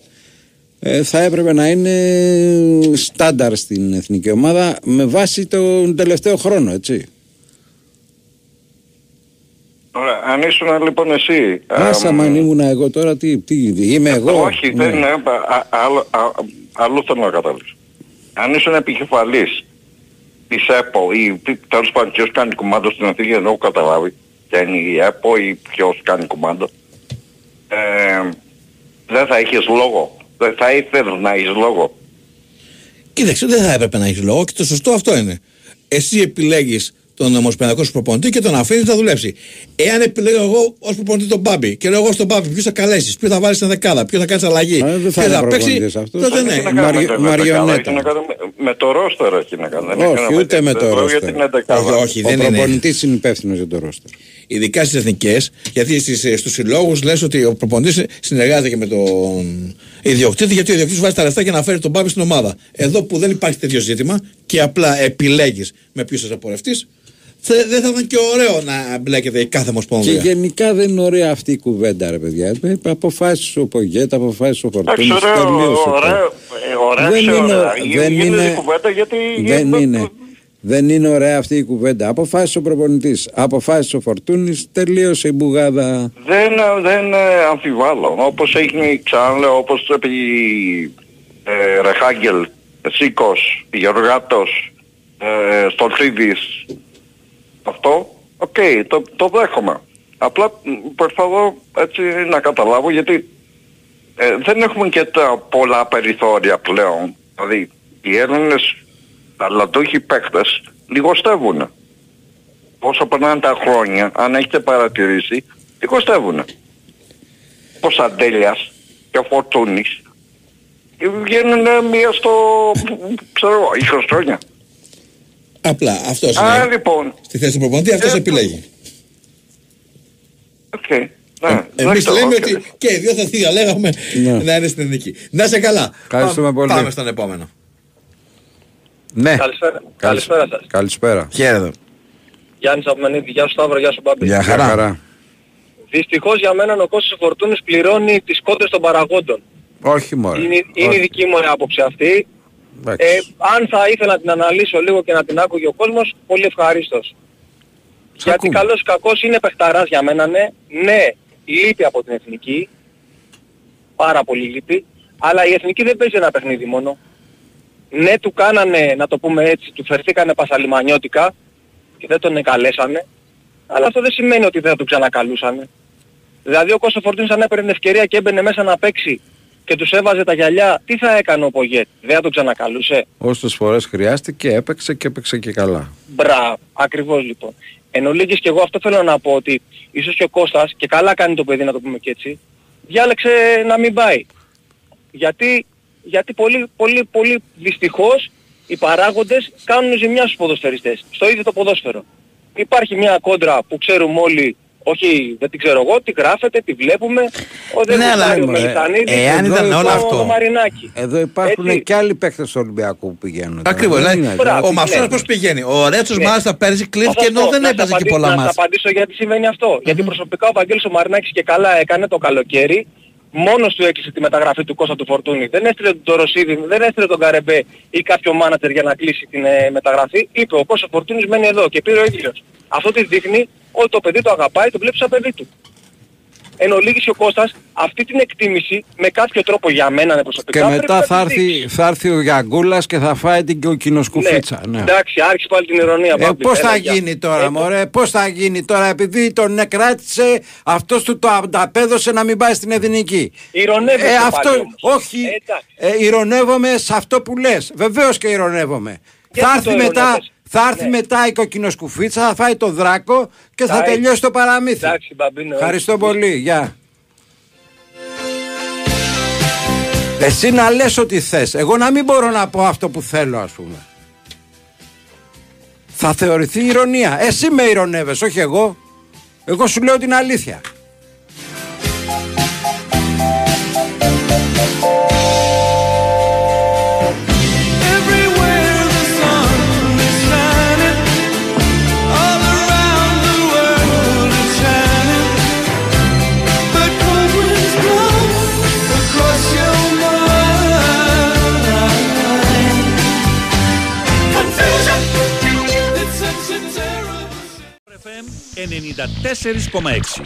ε, θα έπρεπε να είναι στάνταρ στην εθνική ομάδα με βάση τον τελευταίο χρόνο, έτσι. Ωραία, αν ήσουν λοιπόν εσύ... Άσα μ' αν ήμουνα εγώ τώρα, τι, τι είμαι εγώ... Όχι, ναι. δεν είναι, αλλού θέλω να καταλήξω. Αν ήσουν επικεφαλής της ΕΠΟ ή τέλος πάντων ποιος κάνει κουμάντο στην Αθήνα, δεν έχω καταλάβει, και είναι η ΕΠΟ ή ποιος κάνει κουμάντο, ε, δεν θα έχεις λόγο, δεν θα ήθελες να έχεις λόγο. Κοίταξε, δεν θα έπρεπε να έχεις λόγο και το σωστό αυτό είναι. Εσύ επιλέγεις τον ομοσπονδιακό σου προπονητή και τον αφήνει να δουλέψει. Εάν επιλέγω εγώ ως προπονητή τον Μπάμπη και λέω εγώ στον Μπάμπη ποιος θα καλέσεις, ποιος θα βάλεις στην δεκάδα, ποιος θα κάνεις αλλαγή, ποιος θα παίξει, τότε ναι. Μαριονέτα. Με το ρόστερ έχει να κάνει. Όχι, ούτε με το ρόστερ. Ο προπονητής είναι υπεύθυνος για το ρόστερ. Ειδικά στις εθνικές, γιατί στους συλλόγους λες ότι ο προπονητής συνεργάζεται και με τον ιδιοκτήτη, γιατί ο ιδιοκτήτης βάζει τα λεφτά για να φέρει τον Μπάμπη στην ομάδα. Εδώ που δεν υπάρχει τέτοιο ζήτημα και απλά επιλέγεις με ποιους θα πορευτείς. Δεν θα ήταν και ωραίο να μπλέκεται η κάθε ομοσπονδία. Και γενικά δεν είναι ωραία αυτή η κουβέντα, ρε παιδιά. Αποφάσεις ο Πογέτα, αποφάσεις ο Φορτούνης. Δεν είναι ωραία αυτή η κουβέντα. Αποφάσεις ο προπονητής, αποφάσεις ο Φορτούνης, τελείωσε η μπουγάδα. Δεν, δεν αμφιβάλλω. Όπως έχει ξαναλέω, όπως το είπε η ε, Ρεχάγκελ, Σίκος, Γεωργάτος, ε, Στολφίδης. Αυτό, οκ, okay, το, το δέχομαι. Απλά προσπαθώ έτσι να καταλάβω γιατί ε, δεν έχουμε και τα πολλά περιθώρια πλέον. Δηλαδή οι Έλληνες ταλαντούχοι παίκτες λιγοστεύουν. Όσο περνάνε τα χρόνια, αν έχετε παρατηρήσει, λιγοστεύουν. Ο Σαντέλιας και ο Φορτούνης βγαίνουν μία στο, ξέρω, είκοσι χρόνια. Απλά αυτός Α, είναι λοιπόν. Στη θέση του προπονητή αυτός ε, επιλέγει. Οκ. Okay. Ε, εμείς λέμε okay. ότι και οι δύο θα διαλέγαμε yeah. να είναι στην εθνική. Να είσαι καλά. Ευχαριστούμε Πά, πολύ. Πάμε στον επόμενο. Ναι. Καλησπέρα. Καλησπέρα σας. Καλησπέρα. Χαίρετε. Γιάννης Απμενίδη. Γεια σου Σταύρο. Γεια σου Μπάμπη. Γεια χαρά. χαρά. Δυστυχώς για μένα ο Κώστας Φορτούνης πληρώνει τις κόντες των παραγόντων. Όχι μόνο. Είναι, είναι η δική μου άποψη αυτή. Ε, αν θα ήθελα να την αναλύσω λίγο και να την άκουγε ο κόσμος, πολύ ευχαρίστως. Γιατί καλός κακός είναι παιχταράς για μένα, ναι. Ναι, λείπει από την εθνική. Πάρα πολύ λείπει. Αλλά η εθνική δεν παίζει ένα παιχνίδι μόνο. Ναι, του κάνανε, να το πούμε έτσι, του φερθήκανε πασαλιμανιώτικα και δεν τον εκαλέσανε. Αλλά αυτό δεν σημαίνει ότι δεν θα τον ξανακαλούσανε. Δηλαδή ο Κώστας Φορτούνης αν έπαιρνε ευκαιρία και έμπαινε μέσα να παίξει και τους έβαζε τα γυαλιά, τι θα έκανε ο Πογέτ, δεν θα τον ξανακαλούσε. Όσες φορές χρειάστηκε, έπαιξε και έπαιξε και καλά. Μπράβο, ακριβώς λοιπόν. Εν ολίγης και εγώ αυτό θέλω να πω ότι ίσως και ο Κώστας, και καλά κάνει το παιδί να το πούμε και έτσι, διάλεξε να μην πάει. Γιατί, γιατί πολύ, πολύ, πολύ δυστυχώς οι παράγοντες κάνουν ζημιά στους ποδοσφαιριστές, στο ίδιο το ποδόσφαιρο. Υπάρχει μια κόντρα που ξέρουμε όλοι. Όχι, δεν την ξέρω εγώ, τη γράφετε, τη βλέπουμε. Ό, ναι, αλλά εάν ήταν όλο αυτό. Εδώ υπάρχουν έτσι και άλλοι παίκτες του Ολυμπιακού που πηγαίνουν. Ακριβώς. Δηλαδή, ο Μασούρας πώς πηγαίνει. Ο Ρέτσος ναι. μάλιστα πέρυσι κλείθηκε ενώ δεν έπαιζε και πολλά μάτς. Να σας απαντήσω γιατί συμβαίνει αυτό. Mm-hmm. Γιατί προσωπικά ο Βαγγέλης ο Μαρινάκης και καλά έκανε το καλοκαίρι. μόνος του έκλεισε τη μεταγραφή του Κώστα του Φορτούνη. Δεν έστειλε τον Ρωσίδη, δεν έστειλε τον Καρεμπέ ή κάποιο μάνατζερ για να κλείσει την ε, μεταγραφή. Είπε ο Κώστας Φορτούνης μένει εδώ και πήρε ο ίδιος. Αυτό τη δείχνει ότι το παιδί το αγαπάει, το βλέπει σαν παιδί του. Εν ολίγης ο Κώστας αυτή την εκτίμηση με κάποιο τρόπο για μένα είναι προσωπικά. Και μετά θα έρθει, θα έρθει ο Γιαγκούλας και θα φάει την κοκκινοσκουφίτσα. Ναι. Ναι. Εντάξει, άρχισε πάλι την ειρωνία. Ε, πώς θα Έλα, γίνει τώρα, ε, μωρέ, πώς θα γίνει τώρα, επειδή τον κράτησε, αυτός του το ανταπέδωσε να μην πάει στην Εθνική. Ειρωνεύομαι. Ε, αυτό, όχι, ε, ε, ειρωνεύομαι σε αυτό που λες. Βεβαίως και ειρωνεύομαι. Γιατί θα έρθει μετά. Θα έρθει ναι. μετά η κοκκινοσκουφίτσα, θα φάει το δράκο και θα, θα τελειώσει το παραμύθι. Εντάξει, μπαμπίνο, ευχαριστώ ναι. πολύ. Γεια. Εσύ να λες ό,τι θες. Εγώ να μην μπορώ να πω αυτό που θέλω, ας πούμε. Θα θεωρηθεί ηρωνία. Εσύ με ηρωνεύες, όχι εγώ. Εγώ σου λέω την αλήθεια. ενενήντα τέσσερα κόμμα έξι.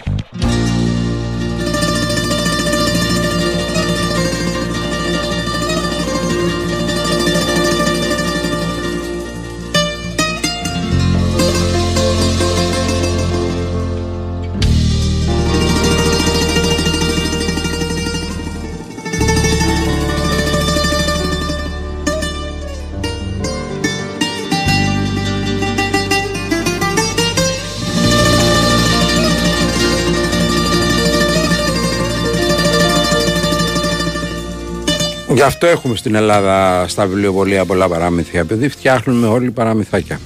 Γι' αυτό έχουμε στην Ελλάδα στα βιβλιοπωλεία πολλά παραμύθια, επειδή φτιάχνουμε όλοι παραμυθάκια.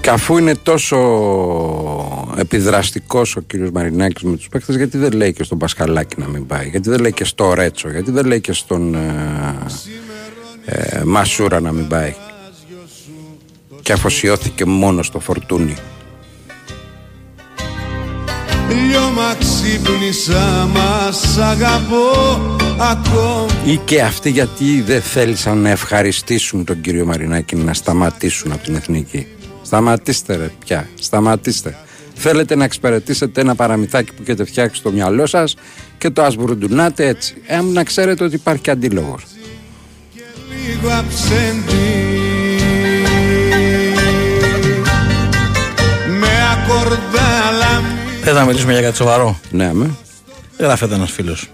Και αφού είναι τόσο επιδραστικός ο κύριος Μαρινάκης με τους παίκτες, γιατί δεν λέει και στον Πασχαλάκη να μην πάει, γιατί δεν λέει και στο Ρέτσο, γιατί δεν λέει και στον ε, ε, Μασούρα να μην πάει, και αφοσιώθηκε μόνο στο Φορτούνι. Λιώμα ξύπνησα, μας αγαπώ ακόμα. Ή και αυτοί γιατί δεν θέλησαν να ευχαριστήσουν τον κύριο Μαρινάκη να σταματήσουν από την Εθνική. Σταματήστε ρε πια, σταματήστε. Θέλετε να εξυπηρετήσετε ένα παραμυθάκι που έχετε φτιάξει στο μυαλό σας και το ασβουρντουνάτε έτσι. Ε, να ξέρετε ότι υπάρχει και αντίλογος. Και λίγο αψέντη. Με ακορδάλα. Θες να μιλήσουμε για κάτι σοβαρό? Ναι, με. Γράφεται ένας φίλος.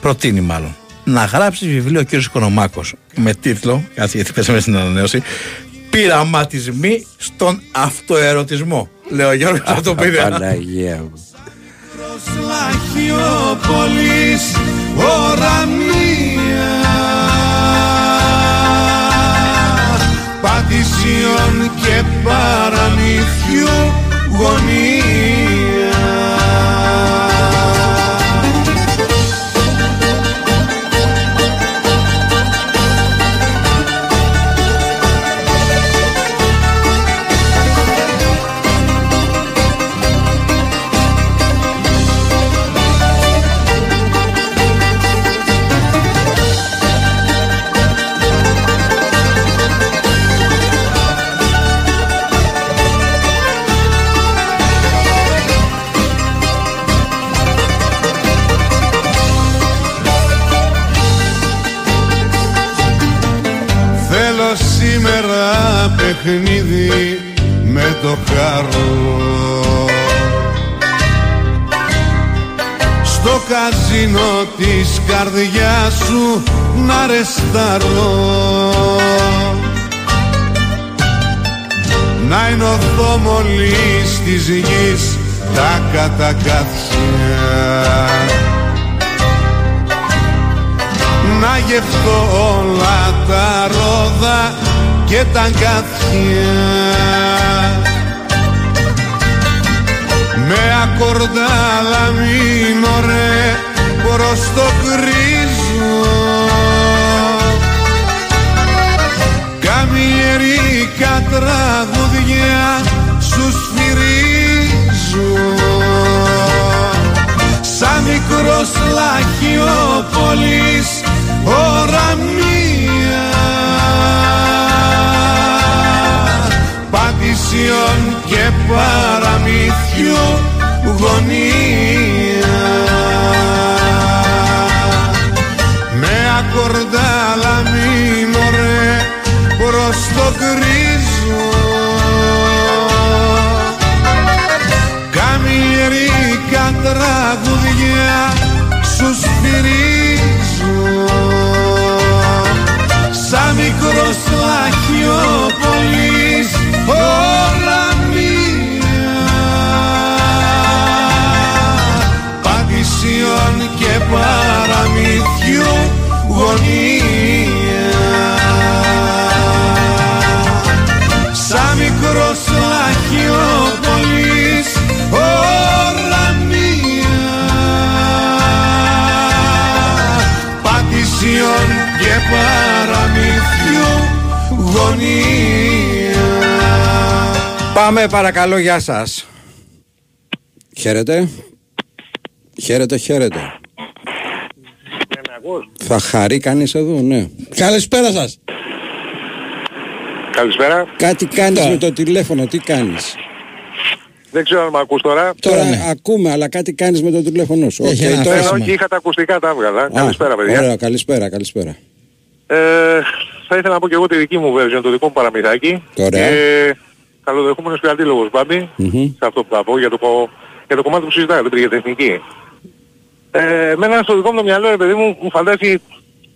Προτείνει μάλλον να γράψει βιβλίο ο κύριος Οικονομάκος με τίτλο, κάτσε γιατί πέσαμε στην ανανέωση, πειραματισμοί στον αυτοερωτισμό. Λέω Γιώργος αυτό το πήρε. Παναγία μου. Πατησιών και παραμυθιού γονεί. Παιχνίδι με το χάρο στο καζίνο της καρδιάς σου να ρεστάρω, να είναι ο δόμολης της γης τα κατακάθια, να γευτώ όλα τα ρόδα και τα αγκάθια, με ακορδάλα μείνω ρε προς το γκρίζο, καμιερικά τραγουδιά σου σφυρίζω σαν μικρός Λαχιόπολης ώρα μία πατησιών και παραμύθιου γωνία με ακορδάλα μήμωρε προς το γκρίζο καμιερίκα τραγουδιά σου σφυρίζω σαν μικρός Λαχιόπολης όλα μία Πατησιών και παραμύθιου γωνία σαν μικρός Λαχιόπολης όλα μία Πατησιών και παραμύθιου γωνία. Πάμε παρακαλώ, γεια σας. Χαίρετε. Χαίρετε, χαίρετε. Θα χαρεί κανείς εδώ, ναι. Καλησπέρα σας. Καλησπέρα. Κάτι κάνεις τώρα με το τηλέφωνο, τι κάνεις? Δεν ξέρω αν με ακούς τώρα. Τώρα ναι, ακούμε, αλλά κάτι κάνεις με το τηλέφωνο σου. Όχι, okay, τώρα όχι, είχα τα ακουστικά, τα έβγαλα. Καλησπέρα παιδιά. Ωραία, καλησπέρα, καλησπέρα. Ε, θα ήθελα να πω και εγώ τη δική μου version, το δικό μου παραμυθάκι. Ωραία. Ε, Καλοδεχούμενος και αντίλογος Μπάμπη, mm-hmm. σε αυτό που θα πω για το, για το κομμάτι που συζητάω, την τεχνική. Ε, με ένα στο δικό μου μυαλό, ρε παιδί μου, μου φαντάζει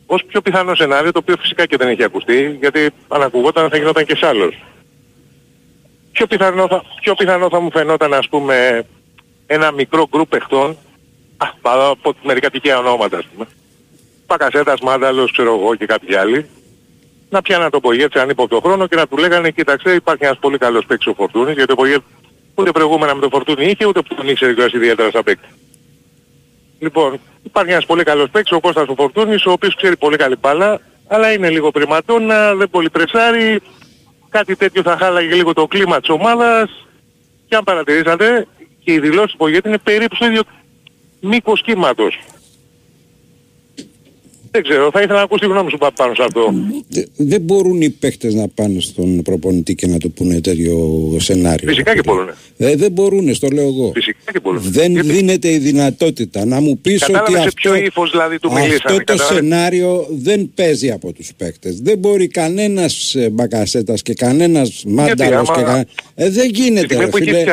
ως πιο πιθανό σενάριο, το οποίο φυσικά και δεν έχει ακουστεί, γιατί αν ακουγόταν θα γινόταν και σ' άλλος. Πιο πιθανό θα, πιο πιθανό θα μου φαινόταν, ας πούμε, ένα μικρό γκρουπ παιχτών, α, από μερικά τυχαία ονόματα, ας πούμε, Πακασέτας, Μάνταλος, ξέρω εγώ και κάποιοι άλλοι, να πιάναν το Πογέτσα ανύποπτο χρόνο και να του λέγανε, κοίταξε, υπάρχει ένας πολύ καλός παίκτης ο Φορτούνης, γιατί το Πογέτσα ούτε προηγούμενα με το Φορτούνη είχε, ούτε που τον ήξερε κιόλας ιδιαίτερα σαν παίκτη. Λοιπόν, υπάρχει ένας πολύ καλός παίκτης, ο Κώστας ο Φορτούνης, ο οποίος ξέρει πολύ καλή μπάλα, αλλά είναι λίγο πριμαντόνα, δεν πολύ πρεσάρει, κάτι τέτοιο θα χάλαγε λίγο το κλίμα της ομάδας, και αν παρατηρήσατε, και οι δηλώσεις του Πογέτσα είναι περίπου στο ίδιο μήκος κύματος. Δεν ξέρω, θα ήθελα να ακούσω τη γνώμη σου πάνω σε αυτό. Δεν δε μπορούν οι παίχτες να πάνε στον προπονητή και να του πούνε τέτοιο σενάριο. Φυσικά και μπορούν. Δεν δε μπορούν, στο λέω εγώ. Φυσικά και μπορούν. Δεν Γιατί... δίνεται η δυνατότητα να μου πεις κατάλαβες ότι αυτό, ποιο ύφος, δηλαδή, του μιλήσανε, αυτό το κατάλαβες. Σενάριο δεν παίζει από τους παίχτες. Δεν μπορεί κανένας Μπακασέτας και κανένας Μάνταλος άμα... και κανένας... Ε, δεν γίνεται ρε φίλε.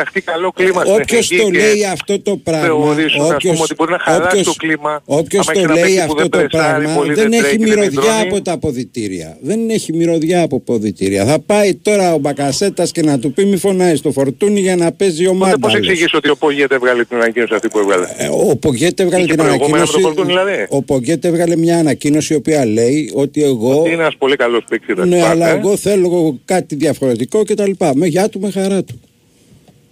Όποιος το λέει αυτό το πράγμα, όποιος το λέει αυτό το πράγμα, δεν έχει μυρωδιά από τα αποδυτήρια. Δεν έχει μυρωδιά από αποδυτήρια. Θα πάει τώρα ο Μπακασέτας και να του πει μη φωνάει στο Φορτούνι για να παίζει ο Μάνταλος. Πώς εξηγείς ότι ο Πογέτε έβγαλε την ανακοίνωση αυτή που έβγαλε? Ο Πογέτε έβγαλε την ανακοίνωση. Ο Πογέτε έβγαλε μια ανακοίνωση η οποία λέει ότι εγώ είναι ένας πολύ καλός παίκτης. Ναι, αλλά εγώ θέλω κάτι διαφορετικό κτλ. Με γεια του, με χαρά του.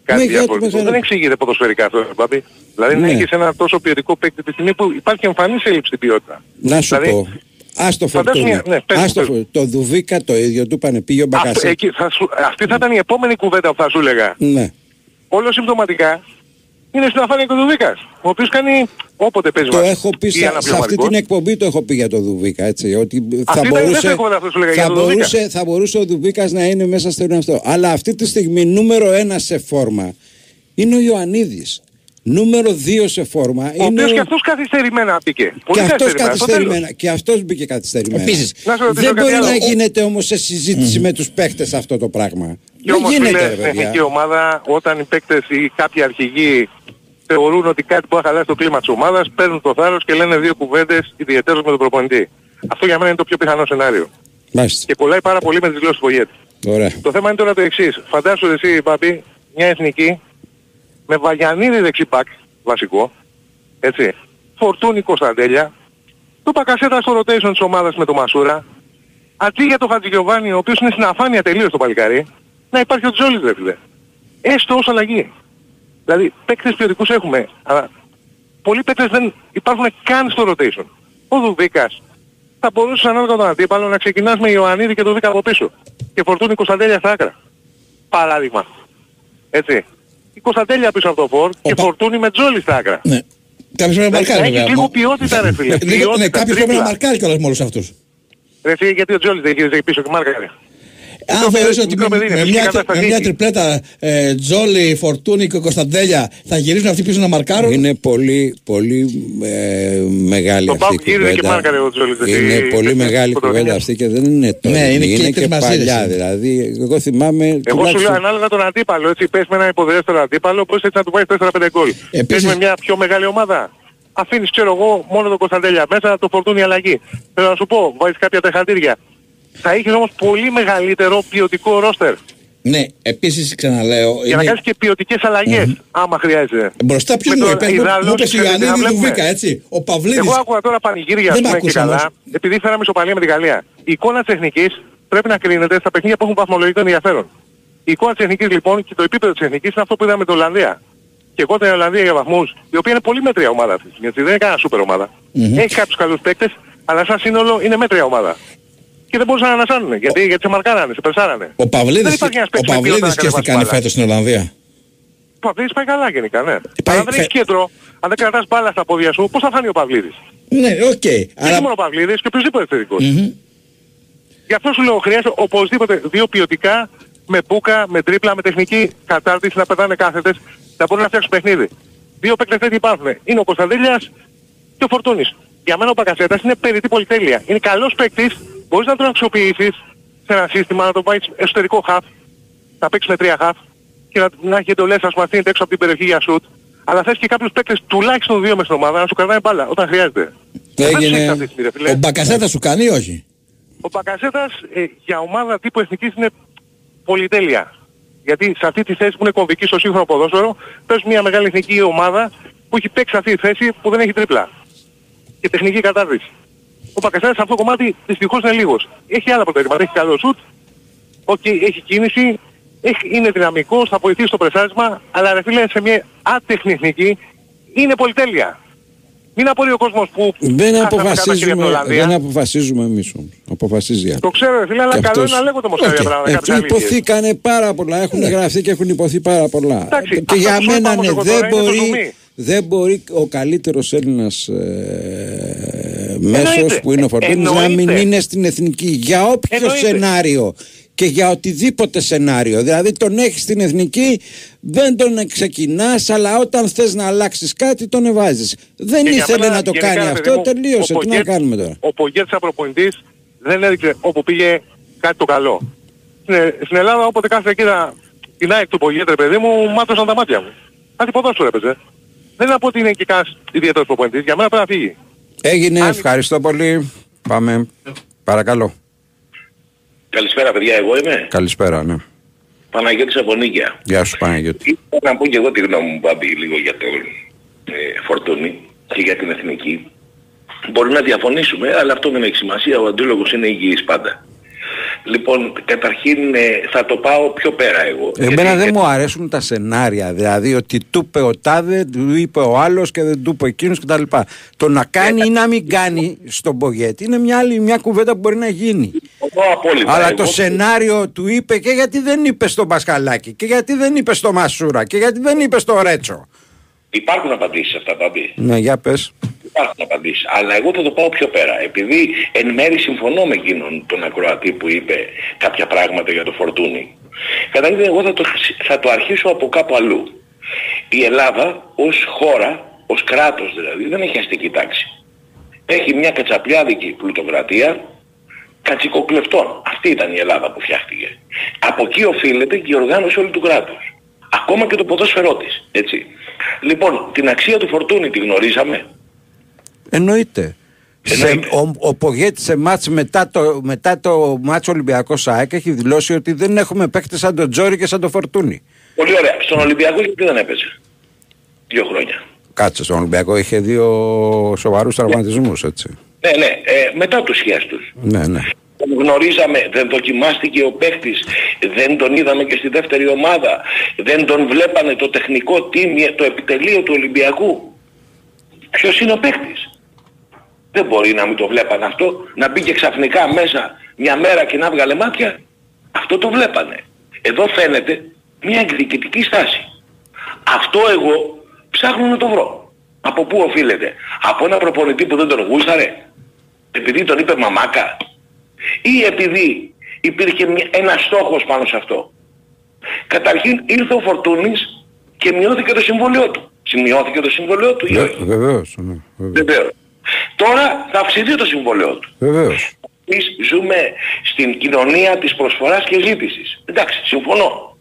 Κάτι διαφορετικό. Δεν εξηγείται ποδοσφαιρικά αυτό, Μπάμπη. Δηλαδή να έχεις ένα τόσο ποιοτικό παίκτη τη στιγμή που υπάρχει εμφανής έλλειψη στην ποιότητα. Να σου δηλαδή... πω. Ας το Φορτούνι. Ναι, το Δουβίκα το ίδιο του πάνε, πήγε ο Μπακασέ. Αυτή θα ήταν η επόμενη κουβέντα που θα σου έλεγα. Ναι. Όλο συμπτωματικά είναι στην αφάνεια και ο Δουβίκας, ο οποίος κάνει όποτε παίζει. Το έχω πει σε αυτή την εκπομπή, το έχω πει για τον Δουβίκα, έτσι, ότι θα αυτή μπορούσε, δεν θα, θα, μπορούσε, θα μπορούσε ο Δουβίκας να είναι μέσα στον αυτό. Αλλά αυτή τη στιγμή νούμερο ένα σε φόρμα είναι ο Ιωαννίδης. Νούμερο δύο σε φόρμα ο είναι... Ο οποίος και αυτός καθυστερημένα μπήκε. Και αυτός καθυστερημένα. Και αυτός μπήκε καθυστερημένα. Επίσης, δεν μπορεί άλλο να γίνεται όμως σε συζήτηση mm. με τους παίκτες αυτό το πράγμα. Και όμως γίνεται, φίλε, στην εθνική ομάδα όταν οι παίκτες ή κάποιοι αρχηγοί θεωρούν ότι κάτι που θα χαλάσει το κλίμα της ομάδας, παίρνουν το θάρρος και λένε δύο κουβέντες ιδιαιτέρως με τον προπονητή. Αυτό για μένα είναι το πιο πιθανό σενάριο. Μάλιστα. Και κολλάει πάρα πολύ με τις δηλώσεις του Πογέτη. Το θέμα είναι τώρα το εξής. Φαντάσου εσύ, Πάπη, μια εθνική με Βαγιανίδη δεξιπάκ, βασικό, έτσι, Φορτούνη Κωνσταντέλια, το Πακασέτα στο rotation της ομάδας με το Μασούρα, αντί για τον Χατζηγιοβάνι, ο οποίος είναι στην αφάνεια τελείως το παλικάρι, να υπάρχει ο Τζόλης ρε φίλε. Έστω ως αλλαγή. Δηλαδή παίκτες ποιοτικούς έχουμε, αλλά πολλοί παίκτες δεν υπάρχουν καν στο rotation. Ο Δουβίκας θα μπορούσε ανάλογα τον αντίπαλο να ξεκινάς με Ιωαννίδη και τον Δουβίκα από πίσω και Φορτούνη Κωνσταντέλια στα άκρα. Παράδειγμα. Έτσι. Η Κωνσταντέλια πίσω από το φορ και Φορτούνη με τζόλι στα άκρα. Ναι. Κάποιος πρέπει να μαρκάρει. Έχει λίγο ποιότητα ρε φίλε. Ναι, κάποιος πρέπει να μαρκάρει κιόλας με όλους αυτούς. Ρε φίλε, γιατί ο τζόλι δεν γύριζε πίσω και μάρκαρε. Αν θεωρείς ότι με, με μια, μια τριπλέτα ε, Τζόλι, Φορτούνη και Κωνσταντέλια θα γυρίζουν αυτοί πίσω να μαρκάρουν. Είναι πολύ, πολύ ε, μεγάλη το αυτή η κουβέντα. Είναι πολύ μεγάλη κουβέντα αυτή και δεν είναι τώρα. Ναι, είναι, είναι και, και παλιά δηλαδή. Εγώ θυμάμαι... Εγώ τουλάχιστον... σου λέω ανάλογα τον αντίπαλο, έτσι πες με ένα υποδερέστερο αντίπαλο, πώς έτσι να του πάει τέσσερα πέντε γκολ. Επίσης... Πες με μια πιο μεγάλη ομάδα. Αφήνεις, ξέρω εγώ, μόνο τον Κωνσταντέλια μέσα, το Φορτούνη αλλαγή. Θέλω να σου πω, βάζεις κάποια τεχαντήρια. Θα είχε όμως πολύ μεγαλύτερο ποιοτικό ρόστερ. Ναι, επίσης ξαναλέω. Για είναι... να κάνεις και ποιοτικές αλλαγές, mm-hmm. άμα χρειάζεται. Μπροστά ποιος μου είπε, μου είπε Ιωαννίδη του Βίκα, έτσι. Ο Παυλίδης. Εγώ άκουγα τώρα πανηγύρια που είναι καλά, επειδή φέραμε ισοπαλία με τη Γαλλία. Η εικόνα της εθνικής πρέπει να κρίνεται στα παιχνίδια που έχουν βαθμολογικό ενδιαφέρον. Η εικόνα της εθνικής λοιπόν και το επίπεδο της εθνικής είναι αυτό που είδαμε με την Ολλανδία. Και εγώ την Ολλανδία για βαθμούς, η οποία είναι πολύ μέτρια ομάδα αυτή. Γιατί δεν είναι κανένα σούπερ ομάδα. Mm-hmm. Έχει κάποιους καλούς παίκτες, αλλά σαν σύνολο είναι μέτρια ομάδα. Και δεν μπορούσαν να ανασάνουν, γιατί, γιατί σε μαρκάρανε, σε περσάρανε. Ο Παυλίδης και τι κάνει φέτος στην Ολλανδία. Ο Παυλίδης πάει καλά γενικά, ναι. Πάει... Αν δεν έχεις κέντρο, αν δεν κρατάς μπάλα στα πόδια σου, πώς θα φάνει ο Παυλίδης. Ναι, οκ. Okay. Αλλά... είναι μόνο ο Παυλίδης και οποιοσδήποτε θετικός. Mm-hmm. Γι' αυτό σου λέω, χρειάζεται οπωσδήποτε δύο ποιοτικά, με μπούκα, με τρίπλα, με τεχνική κατάρτιση, να πετάνε κάθετες, να μπορούν να φτιάξουν παιχνίδι. Δύο παίκτες τέτοιοι υπάρχουν. Είναι ο Κωνσταντέλιας και ο Φορτούνης. Για μένα ο Πακασέτας είναι περιττή πολυτέλεια. Είναι καλός παίκτης. Μπορείς να τον αξιοποιήσεις σε ένα σύστημα, να τον πάει εσωτερικό half, να παίξει με τρία half και να, να έχει εντολές να σπαθύνεται έξω από την περιοχή για shoot. Αλλά θες και κάποιους παίκτες τουλάχιστον δύο μες στην ομάδα να σου κρατάει μπάλα όταν χρειάζεται. Έγινε... Ο Μπακασέτας σου κάνει ή όχι? Ο Μπακασέτας ε, για ομάδα τύπου εθνικής είναι πολυτέλεια. Γιατί σε αυτή τη θέση που είναι κομβική στο σύγχρονο ποδόσφαιρο παίζει μια μεγάλη εθνική ομάδα που έχει παίξει αυτή τη θέση που δεν έχει τρίπλα. Και τεχνική κατάρτιση. Ο Πακασέτας σε αυτό το κομμάτι δυστυχώς είναι λίγος. Έχει άλλα προτερήματα, έχει καλό σουτ, okay, έχει κίνηση, έχει, είναι δυναμικός, θα βοηθήσει στο πρεσάρισμα, αλλά ρε φίλε σε μια άτεχνη εθνική είναι πολυτέλεια. Μην απορεί ο κόσμος που... Δεν αποφασίζουμε, δεν αποφασίζουμε εμείς όμως. Αποφασίζει. Το ξέρω ρε φίλε, αλλά καλό αυτός... είναι να λέγονται όμως okay. κάποια πράγματα. Αυτοί υποθήκανε πάρα πολλά, έχουν ναι. γραφτεί και έχουν υποθεί πάρα πολλά. Εντάξει, και για μένα ναι, δεν μπορεί... Δεν μπορεί ο καλύτερος Έλληνας ε, μέσος που είναι ο Φορτούνης να μην είναι στην εθνική για όποιο Εννοείται. σενάριο και για οτιδήποτε σενάριο. Δηλαδή τον έχεις στην εθνική, δεν τον ξεκινάς, αλλά όταν θες να αλλάξεις κάτι τον εβάζεις. Δεν και ήθελε να το κάνει παιδί, αυτό, μου, τελείωσε. Τι να κάνουμε τώρα. Ο Πογέτσα προπονητής δεν έδειξε όπου πήγε κάτι το καλό. Στην Ελλάδα όποτε κάθε εκεί την ΑΕΚ του Πογέτρα παιδί μου μάτωσαν τα μάτια μου. Κάτι ποδόσφαιρο έπαιζε. Δεν θα πω ότι είναι και κανένας ιδιαίτερος προπονητής. Για μένα πρέπει να φύγει. Έγινε. Αν... Ευχαριστώ πολύ. Πάμε. Παρακαλώ. Καλησπέρα παιδιά. Εγώ είμαι. Καλησπέρα, ναι. Παναγιώτης από Νίκαια. Γεια σου Παναγιώτη. Ήθελα να πω και εγώ τη γνώμη μου, Μπάμπη, λίγο για τον ε, Φορτούνη και για την εθνική. Μπορεί να διαφωνήσουμε, αλλά αυτό δεν έχει σημασία. Ο αντίλογος είναι υγιής πάντα. Λοιπόν, καταρχήν ε, θα το πάω πιο πέρα εγώ. Εμένα γιατί... δεν μου αρέσουν τα σενάρια. Δηλαδή ότι του είπε ο τάδε, του είπε ο άλλος και δεν του είπε εκείνος κτλ. Το να κάνει ε, ή να μην κάνει στον Πογέτη είναι μια άλλη μια κουβέντα που μπορεί να γίνει. Απόλυτα, αλλά εγώ... το σενάριο του είπε και γιατί δεν είπε στον Πασχαλάκη και γιατί δεν είπε στο Μασούρα και γιατί δεν είπε στο Ρέτσο. Υπάρχουν απαντήσεις αυτά, Παμπή. Ναι, για πες. Υπάρχουν απαντήσεις. Αλλά εγώ θα το πάω πιο πέρα. Επειδή εν μέρει συμφωνώ με εκείνον τον ακροατή που είπε κάποια πράγματα για το Φορτούνι. Καταρχήν εγώ θα το, θα το αρχίσω από κάπου αλλού. Η Ελλάδα ως χώρα, ως κράτος δηλαδή, δεν έχει αστική τάξη. Έχει μια κατσαπλιάδικη πλουτοκρατία κατσικοκλεφτών. Αυτή ήταν η Ελλάδα που φτιάχτηκε. Από εκεί οφείλεται και η οργάνωση όλου του κράτους. Ακόμα και το ποδόσφαιρό της. Έτσι. Λοιπόν, την αξία του Φορτούνη τη γνωρίζαμε. Εννοείται. Εννοείται. Σε, ο ο Πογέτης σε μάτς μετά το, μετά το μάτς Ολυμπιακός ΑΕΚ έχει δηλώσει ότι δεν έχουμε παίκτες σαν τον Τζόρι και σαν τον Φορτούνη. Πολύ ωραία. Στον Ολυμπιακό γιατί δεν έπαιζε. Δύο χρόνια. Κάτσε, στον Ολυμπιακό είχε δύο σοβαρούς τραυματισμούς, έτσι. Ναι, ναι. Ε, μετά τους χιάς τους. Ναι, ναι. Δεν γνωρίζαμε, δεν δοκιμάστηκε ο παίκτης, δεν τον είδαμε και στη δεύτερη ομάδα, δεν τον βλέπανε το τεχνικό team, το επιτελείο του Ολυμπιακού. Ποιος είναι ο παίκτης? Δεν μπορεί να μην το βλέπανε αυτό, να μπήκε ξαφνικά μέσα μια μέρα και να βγάλε μάτια. Αυτό το βλέπανε. Εδώ φαίνεται μια εκδικητική στάση. Αυτό εγώ ψάχνω να το βρω. Από πού οφείλεται? Από ένα προπονητή που δεν τον γούσταρε? Επειδή τον είπε μαμάκα? Ή επειδή υπήρχε ένα στόχος πάνω σε αυτό? Καταρχήν ήρθε ο Φορτούνης και μειώθηκε το συμβόλαιό του. Σημειώθηκε το συμβόλαιό του ή όχι? Βεβαίως. Ναι, βεβαίως. Βεβαίως. Τώρα θα αυξηθεί το συμβόλαιό του. Βεβαίως. Εμείς ζούμε στην κοινωνία της προσφοράς και ζήτησης. Εντάξει, συμφωνώ.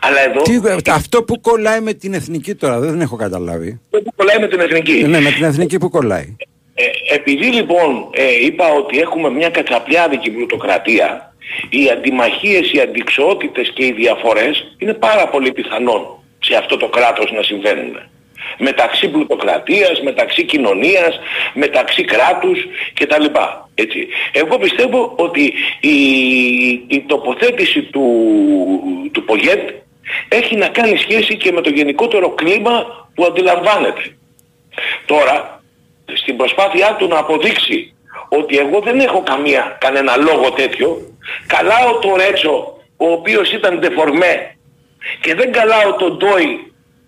Αλλά εδώ... Τι, αυτό που κολλάει με την εθνική τώρα, δεν έχω καταλάβει. Αυτό που κολλάει με την εθνική. Ναι, με την εθνική που κολλάει. Ε, επειδή λοιπόν ε, είπα ότι έχουμε μια κατσαπλιάδικη πλουτοκρατία, οι αντιμαχίες, οι αντιξοότητες και οι διαφορές είναι πάρα πολύ πιθανόν σε αυτό το κράτος να συμβαίνουν. Μεταξύ πλουτοκρατίας, μεταξύ κοινωνίας, μεταξύ κράτους κτλ. Έτσι. Εγώ πιστεύω ότι η, η τοποθέτηση του, του Πογέτ έχει να κάνει σχέση και με το γενικότερο κλίμα που αντιλαμβάνεται. Τώρα, στην προσπάθειά του να αποδείξει ότι εγώ δεν έχω καμία, κανένα λόγο τέτοιο, καλάω τον Ρέτσο, ο οποίος ήταν ντεφορμέ, και δεν καλάω τον Ντόι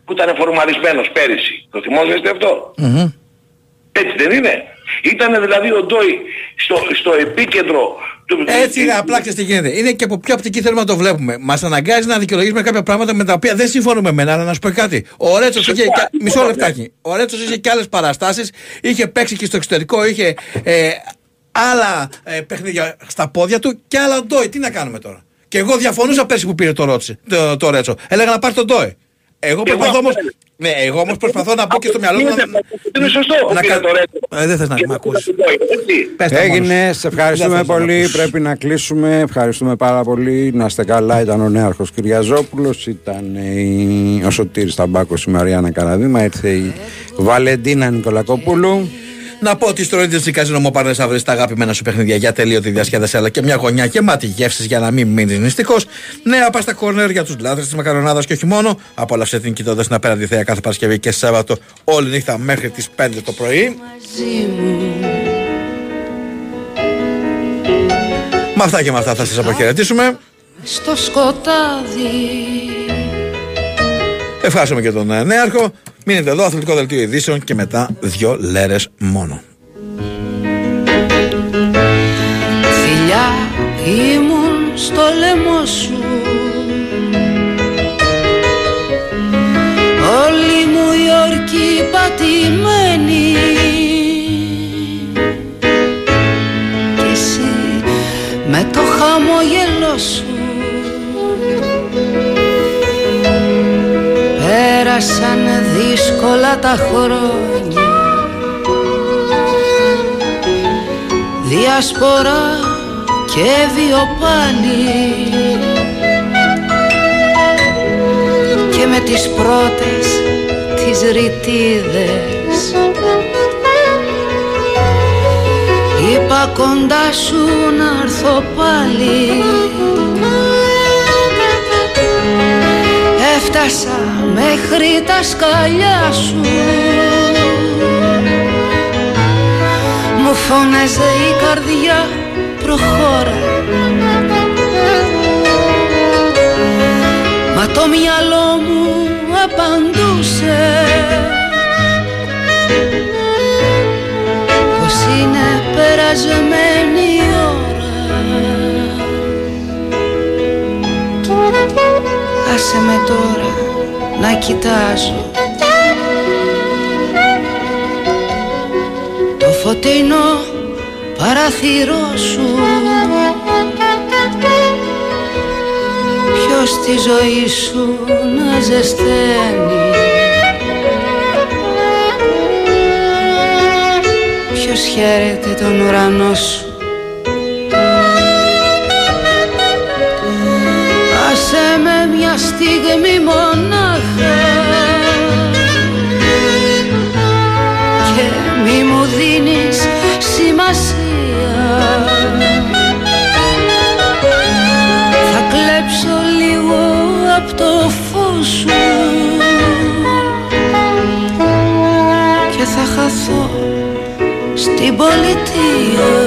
που ήταν φορμαρισμένος πέρυσι. Το θυμόσαστε αυτό? Mm-hmm. Έτσι δεν είναι? Ήταν δηλαδή ο Ντόι στο, στο επίκεντρο του... Έτσι είναι, απλά ξέρεις τι γίνεται. Είναι και από ποια οπτική θέλουμε να το βλέπουμε. Μας αναγκάζει να δικαιολογήσουμε κάποια πράγματα με τα οποία δεν συμφωνούμε εμένα, αλλά να σου πω κάτι. Ο Ρέτσος είχε, μισό λεπτάκι. Ο Ρέτσος είχε και άλλες παραστάσεις, είχε παίξει και στο εξωτερικό, είχε ε, άλλα ε, παιχνίδια στα πόδια του και άλλα Ντόι. Τι να κάνουμε τώρα? Και εγώ διαφωνούσα πέρσι που πήρε το, Ρότσι, το, το Ρέτσο. Έλεγα να πάρει τον Ντόι. Εγώ προσπαθώ όμως, ναι, εγώ όμως προσπαθώ να πω και στο μυαλό μου. Είναι σωστό. Δεν θες να μ' ακούσεις. Έγινε, σε ευχαριστούμε πολύ. Πρέπει να κλείσουμε. Ευχαριστούμε πάρα πολύ. Να είστε καλά. Ήταν ο Νέαρχος Κυριαζόπουλος, ήταν ο Σωτήρης Ταμπάκος, η Μαριάννα Καραδήμα, ήρθε η Βαλεντίνα Νικολακοπούλου. Να πω ότι στο Regency Casino Mont Parnes αύριο στα αγαπημένα σου παιχνίδια για τελείωτη διασκέδαση, αλλά και μια γωνιά γεμάτη γεύσεις για να μην μείνεις νηστικός. Νέα πάστα κόρνερ για τους λάτρες της μακαρονάδας και όχι μόνο. Απόλαυσε την κοιτώντας την απέναντι θέα κάθε Παρασκευή και Σάββατο όλη νύχτα μέχρι τις πέντε το πρωί. Με αυτά και με αυτά θα σας αποχαιρετήσουμε. Στο σκοτάδι. Ευχαριστούμε και τον Νέαρχο. Μείνετε εδώ, αθλητικό δελτίο ειδήσεων και μετά δυο λέρες μόνο. Φιλιά ήμουν στο λαιμό σου, όλη μου η ορκή πατημένη, κι εσύ με το χαμογελό σου πέρασαν δύσκολα τα χρόνια. Διασπορά και βιοπάνη, και με τις πρώτες τις ρητίδες είπα κοντά σου να έρθω πάλι. Έφτασα μέχρι τα σκαλιά σου, μου φώναζε η καρδιά προχώρα, μα το μυαλό μου απαντούσε πως είναι περασμένη η ώρα. Άσε με τώρα να κοιτάζω το φωτεινό παραθυρό σου. Ποιος τη ζωή σου να ζεσταίνει, ποιος χαίρεται τον ουρανό σου. Άσε με μια στιγμή μονάχα και μη μου δίνεις σημασία. Θα κλέψω λίγο από το φως σου και θα χαθώ στην πολιτεία.